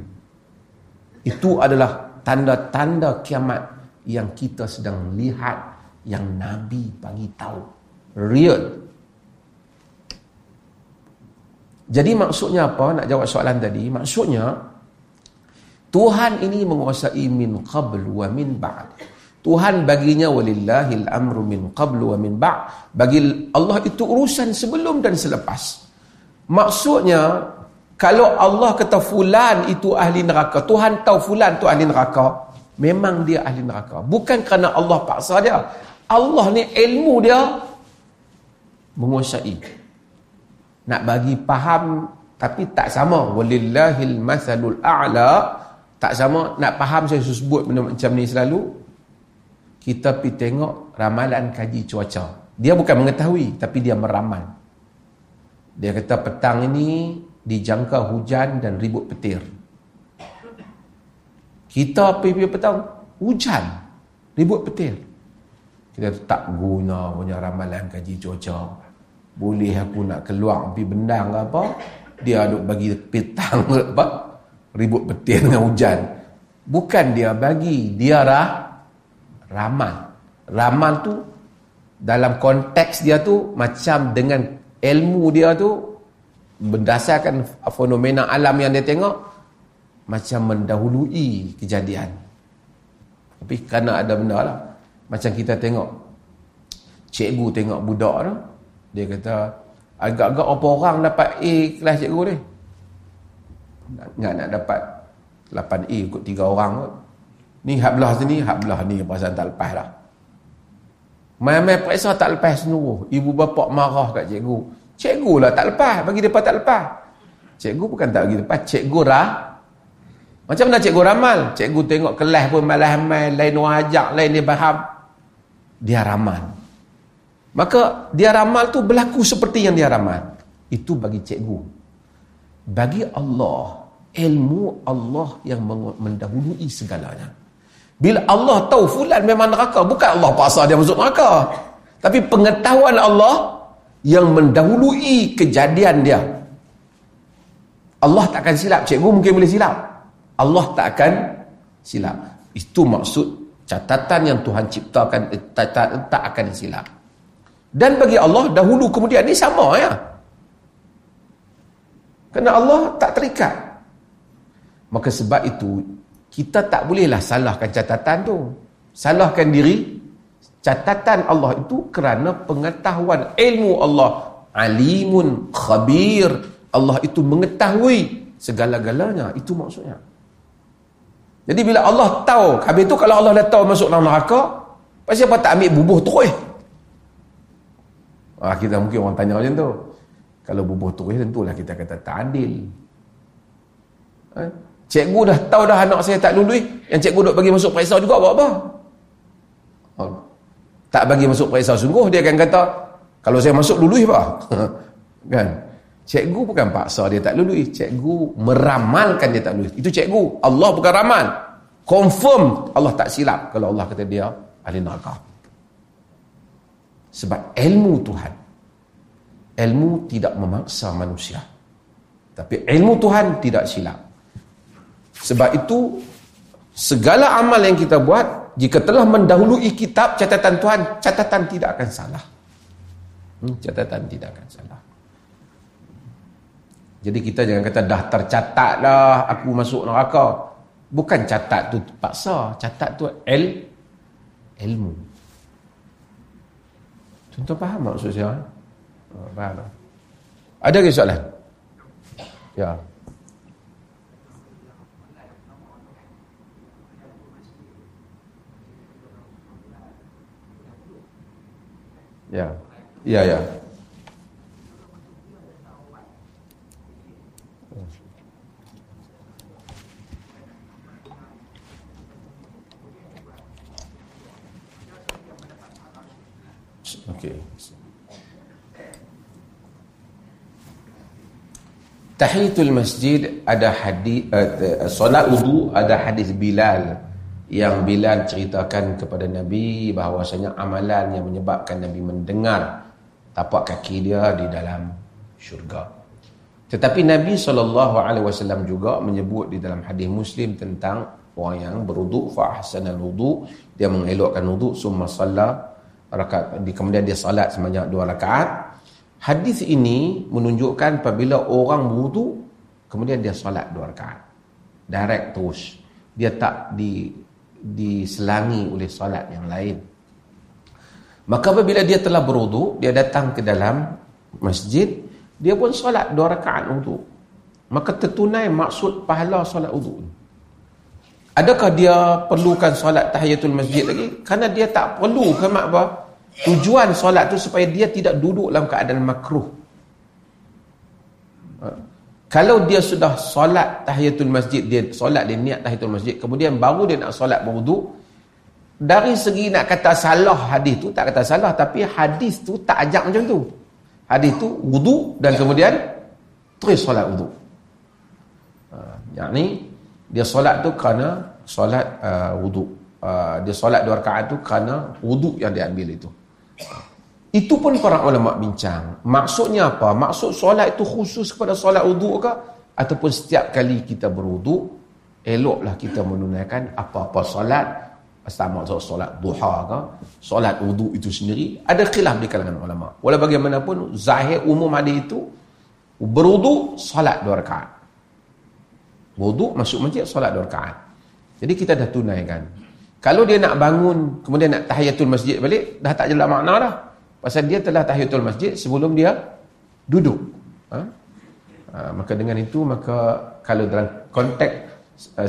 itu adalah tanda-tanda kiamat yang kita sedang lihat, yang Nabi bagi tahu real. Jadi maksudnya apa? Nak jawab soalan tadi, maksudnya Tuhan ini menguasai min qabl wa min ba'd. Tuhan baginya walillahil amru min qablu wa min ba'd. Bagi Allah itu urusan sebelum dan selepas. Maksudnya, kalau Allah kata fulan itu ahli neraka, Tuhan tahu fulan itu ahli neraka, memang dia ahli neraka. Bukan kerana Allah paksa dia. Allah ni ilmu dia menguasai. Nak bagi faham, tapi tak sama. Walillahil mathalul a'la. Tak sama. Nak faham saya sebut benda macam ni selalu. Kita pergi tengok ramalan kaji cuaca. Dia bukan mengetahui, tapi dia meramal. Dia kata petang ini dijangka hujan dan ribut petir. Kita pergi petang, hujan, ribut petir. Kita tak guna punya ramalan kaji cuaca. Boleh aku nak keluar pergi bendang ke apa, dia duk bagi petang apa, ribut petir dengan hujan. Bukan dia bagi, dia ramal. Ramal tu dalam konteks dia tu macam dengan ilmu dia tu berdasarkan fenomena alam yang dia tengok macam mendahului kejadian. Tapi kerana ada benda lah. Macam kita tengok cikgu tengok budak tu, dia kata agak-agak apa orang dapat A kelas cikgu ni. Nak dapat 8A ikut 3 orang kot. Ni hablah sini, hablah ni perasaan tak lepas lah. Main-main periksa tak lepas seluruh. Ibu bapa marah kat cikgu. Cikgu lah tak lepas, bagi mereka tak lepas. Cikgu bukan tak bagi lepas, cikgu lah. Macam mana cikgu ramal? Cikgu tengok kelas pun malas-malas, lain orang ajak, lain dia faham. Dia ramal. Maka dia ramal tu berlaku seperti yang dia ramal. Itu bagi cikgu. Bagi Allah, ilmu Allah yang mendahului segalanya. Bila Allah tahu fulan memang neraka, bukan Allah paksa dia masuk neraka. Tapi pengetahuan Allah yang mendahului kejadian dia. Allah tak akan silap. Cikgu mungkin boleh silap. Allah tak akan silap. Itu maksud catatan yang Tuhan ciptakan, tak akan silap. Dan bagi Allah dahulu kemudian ni sama ya. Kerana Allah tak terikat. Maka sebab itu kita tak bolehlah salahkan catatan tu. Salahkan diri. Catatan Allah itu kerana pengetahuan ilmu Allah. Alimun khabir. Allah itu mengetahui segala-galanya. Itu maksudnya. Jadi bila Allah tahu, habis tu kalau Allah dah tahu masuk dalam neraka, pasal apa tak ambil bubuh terus? Kita mungkin orang tanya macam tu. Kalau bubuh terus tentulah kita kata tak adil. Cikgu dah tahu dah anak saya tak lulus, yang cikgu duk bagi masuk periksa juga buat apa? Tak bagi masuk periksa sungguh, dia akan kata kalau saya masuk lulus apa? Kan? Cikgu bukan paksa dia tak lulus, cikgu meramalkan dia tak lulus. Itu cikgu. Allah bukan ramal. Confirm Allah tak silap kalau Allah kata dia ahli neraka. Sebab ilmu Tuhan, ilmu tidak memaksa manusia. Tapi ilmu Tuhan tidak silap. Sebab itu segala amal yang kita buat jika telah mendahului kitab catatan Tuhan, catatan tidak akan salah. Catatan tidak akan salah. Jadi kita jangan kata dah tercatat dah aku masuk neraka. Bukan catat tu paksa, catat tu ilmu. Tuan-tuan faham maksud saya? Faham tak? Ada ke soalan? Ya. Ya. Okey. Tahiyatul masjid ada hadis, solat wudu ada hadis Bilal yang Bilal ceritakan kepada Nabi bahawasanya amalan yang menyebabkan Nabi mendengar tapak kaki dia di dalam syurga. Tetapi Nabi SAW juga menyebut di dalam hadis Muslim tentang orang yang berwuduk, fa ahsanal wudu, dia mengelokkan wuduk, summa salla rakaat, kemudian dia salat sebanyak 2 rakaat. Hadis ini menunjukkan apabila orang wudu kemudian dia salat 2 rakaat direct terus, dia tak diselangi oleh salat yang lain. Maka apabila dia telah berwuduk, dia datang ke dalam masjid, dia pun salat 2 rakaat wuduk, maka tertunai maksud pahala salat wuduk. Adakah dia perlukan salat tahiyatul masjid lagi? Kerana dia tak perlu ke makbah. Tujuan solat tu supaya dia tidak duduk dalam keadaan makruh. Kalau dia sudah solat tahiyatul masjid, dia solat, dia niat tahiyatul masjid, kemudian baru dia nak solat berwuduk, dari segi nak kata salah hadis tu, tak kata salah, tapi hadis tu tak ajak macam tu. Hadis tu wuduk dan kemudian terus solat wuduk. Yakni dia solat tu kerana solat wuduk. Dia solat 2 rakaat tu kerana wuduk yang dia ambil itu. Itu pun para ulama bincang maksudnya apa? Maksud solat itu khusus kepada solat wuduk ke? Ataupun setiap kali kita berwuduk eloklah kita menunaikan apa-apa solat, sama solat duha ke, solat wuduk itu sendiri. Ada khilaf di kalangan ulama. Walau bagaimanapun zahir umum hadis itu berwuduk solat 2 rakaat. Wuduk masuk masjid solat 2 rakaat. Jadi kita dah tunaikan. Kalau dia nak bangun kemudian nak tahiyatul masjid balik, dah tak jelas makna dah. Pasal dia telah tahiyatul masjid sebelum dia duduk. Maka dengan itu, maka kalau dalam konteks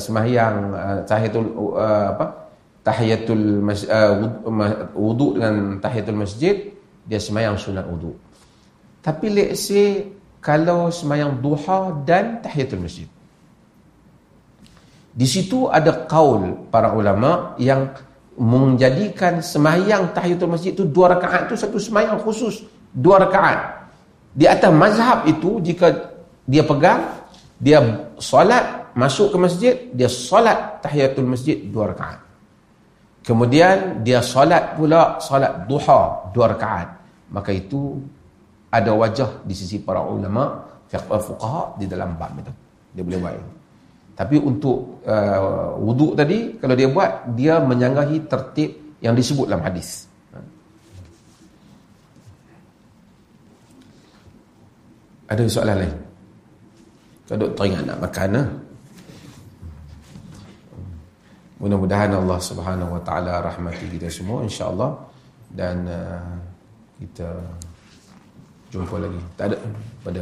sembahyang wuduk dengan tahiyatul masjid, dia sembahyang sunat wuduk. Tapi let's say kalau sembahyang duha dan tahiyatul masjid, di situ ada kaul para ulama yang menjadikan sembahyang tahiyatul masjid itu 2 rakaat itu satu sembahyang khusus 2 rakaat. Di atas mazhab itu, jika dia pegang, dia solat masuk ke masjid, dia solat tahiyatul masjid 2 rakaat. Kemudian dia solat pula solat duha 2 rakaat. Maka itu ada wajah di sisi para ulama fuqaha di dalam bab itu. Dia boleh buat itu. Tapi untuk wuduk tadi, kalau dia buat, dia menyanggahi tertib yang disebut dalam hadis. Ada soalan lain? Kau duk teringat nak makan lah. Mudah-mudahan Allah Subhanahu Wa Taala rahmati kita semua, insya-Allah, dan kita jumpa lagi. Tak ada pada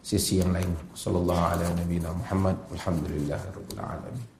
sisi yang lain. Sallallahu alaihi wa sallam Muhammad. Alhamdulillahirabbil alamin.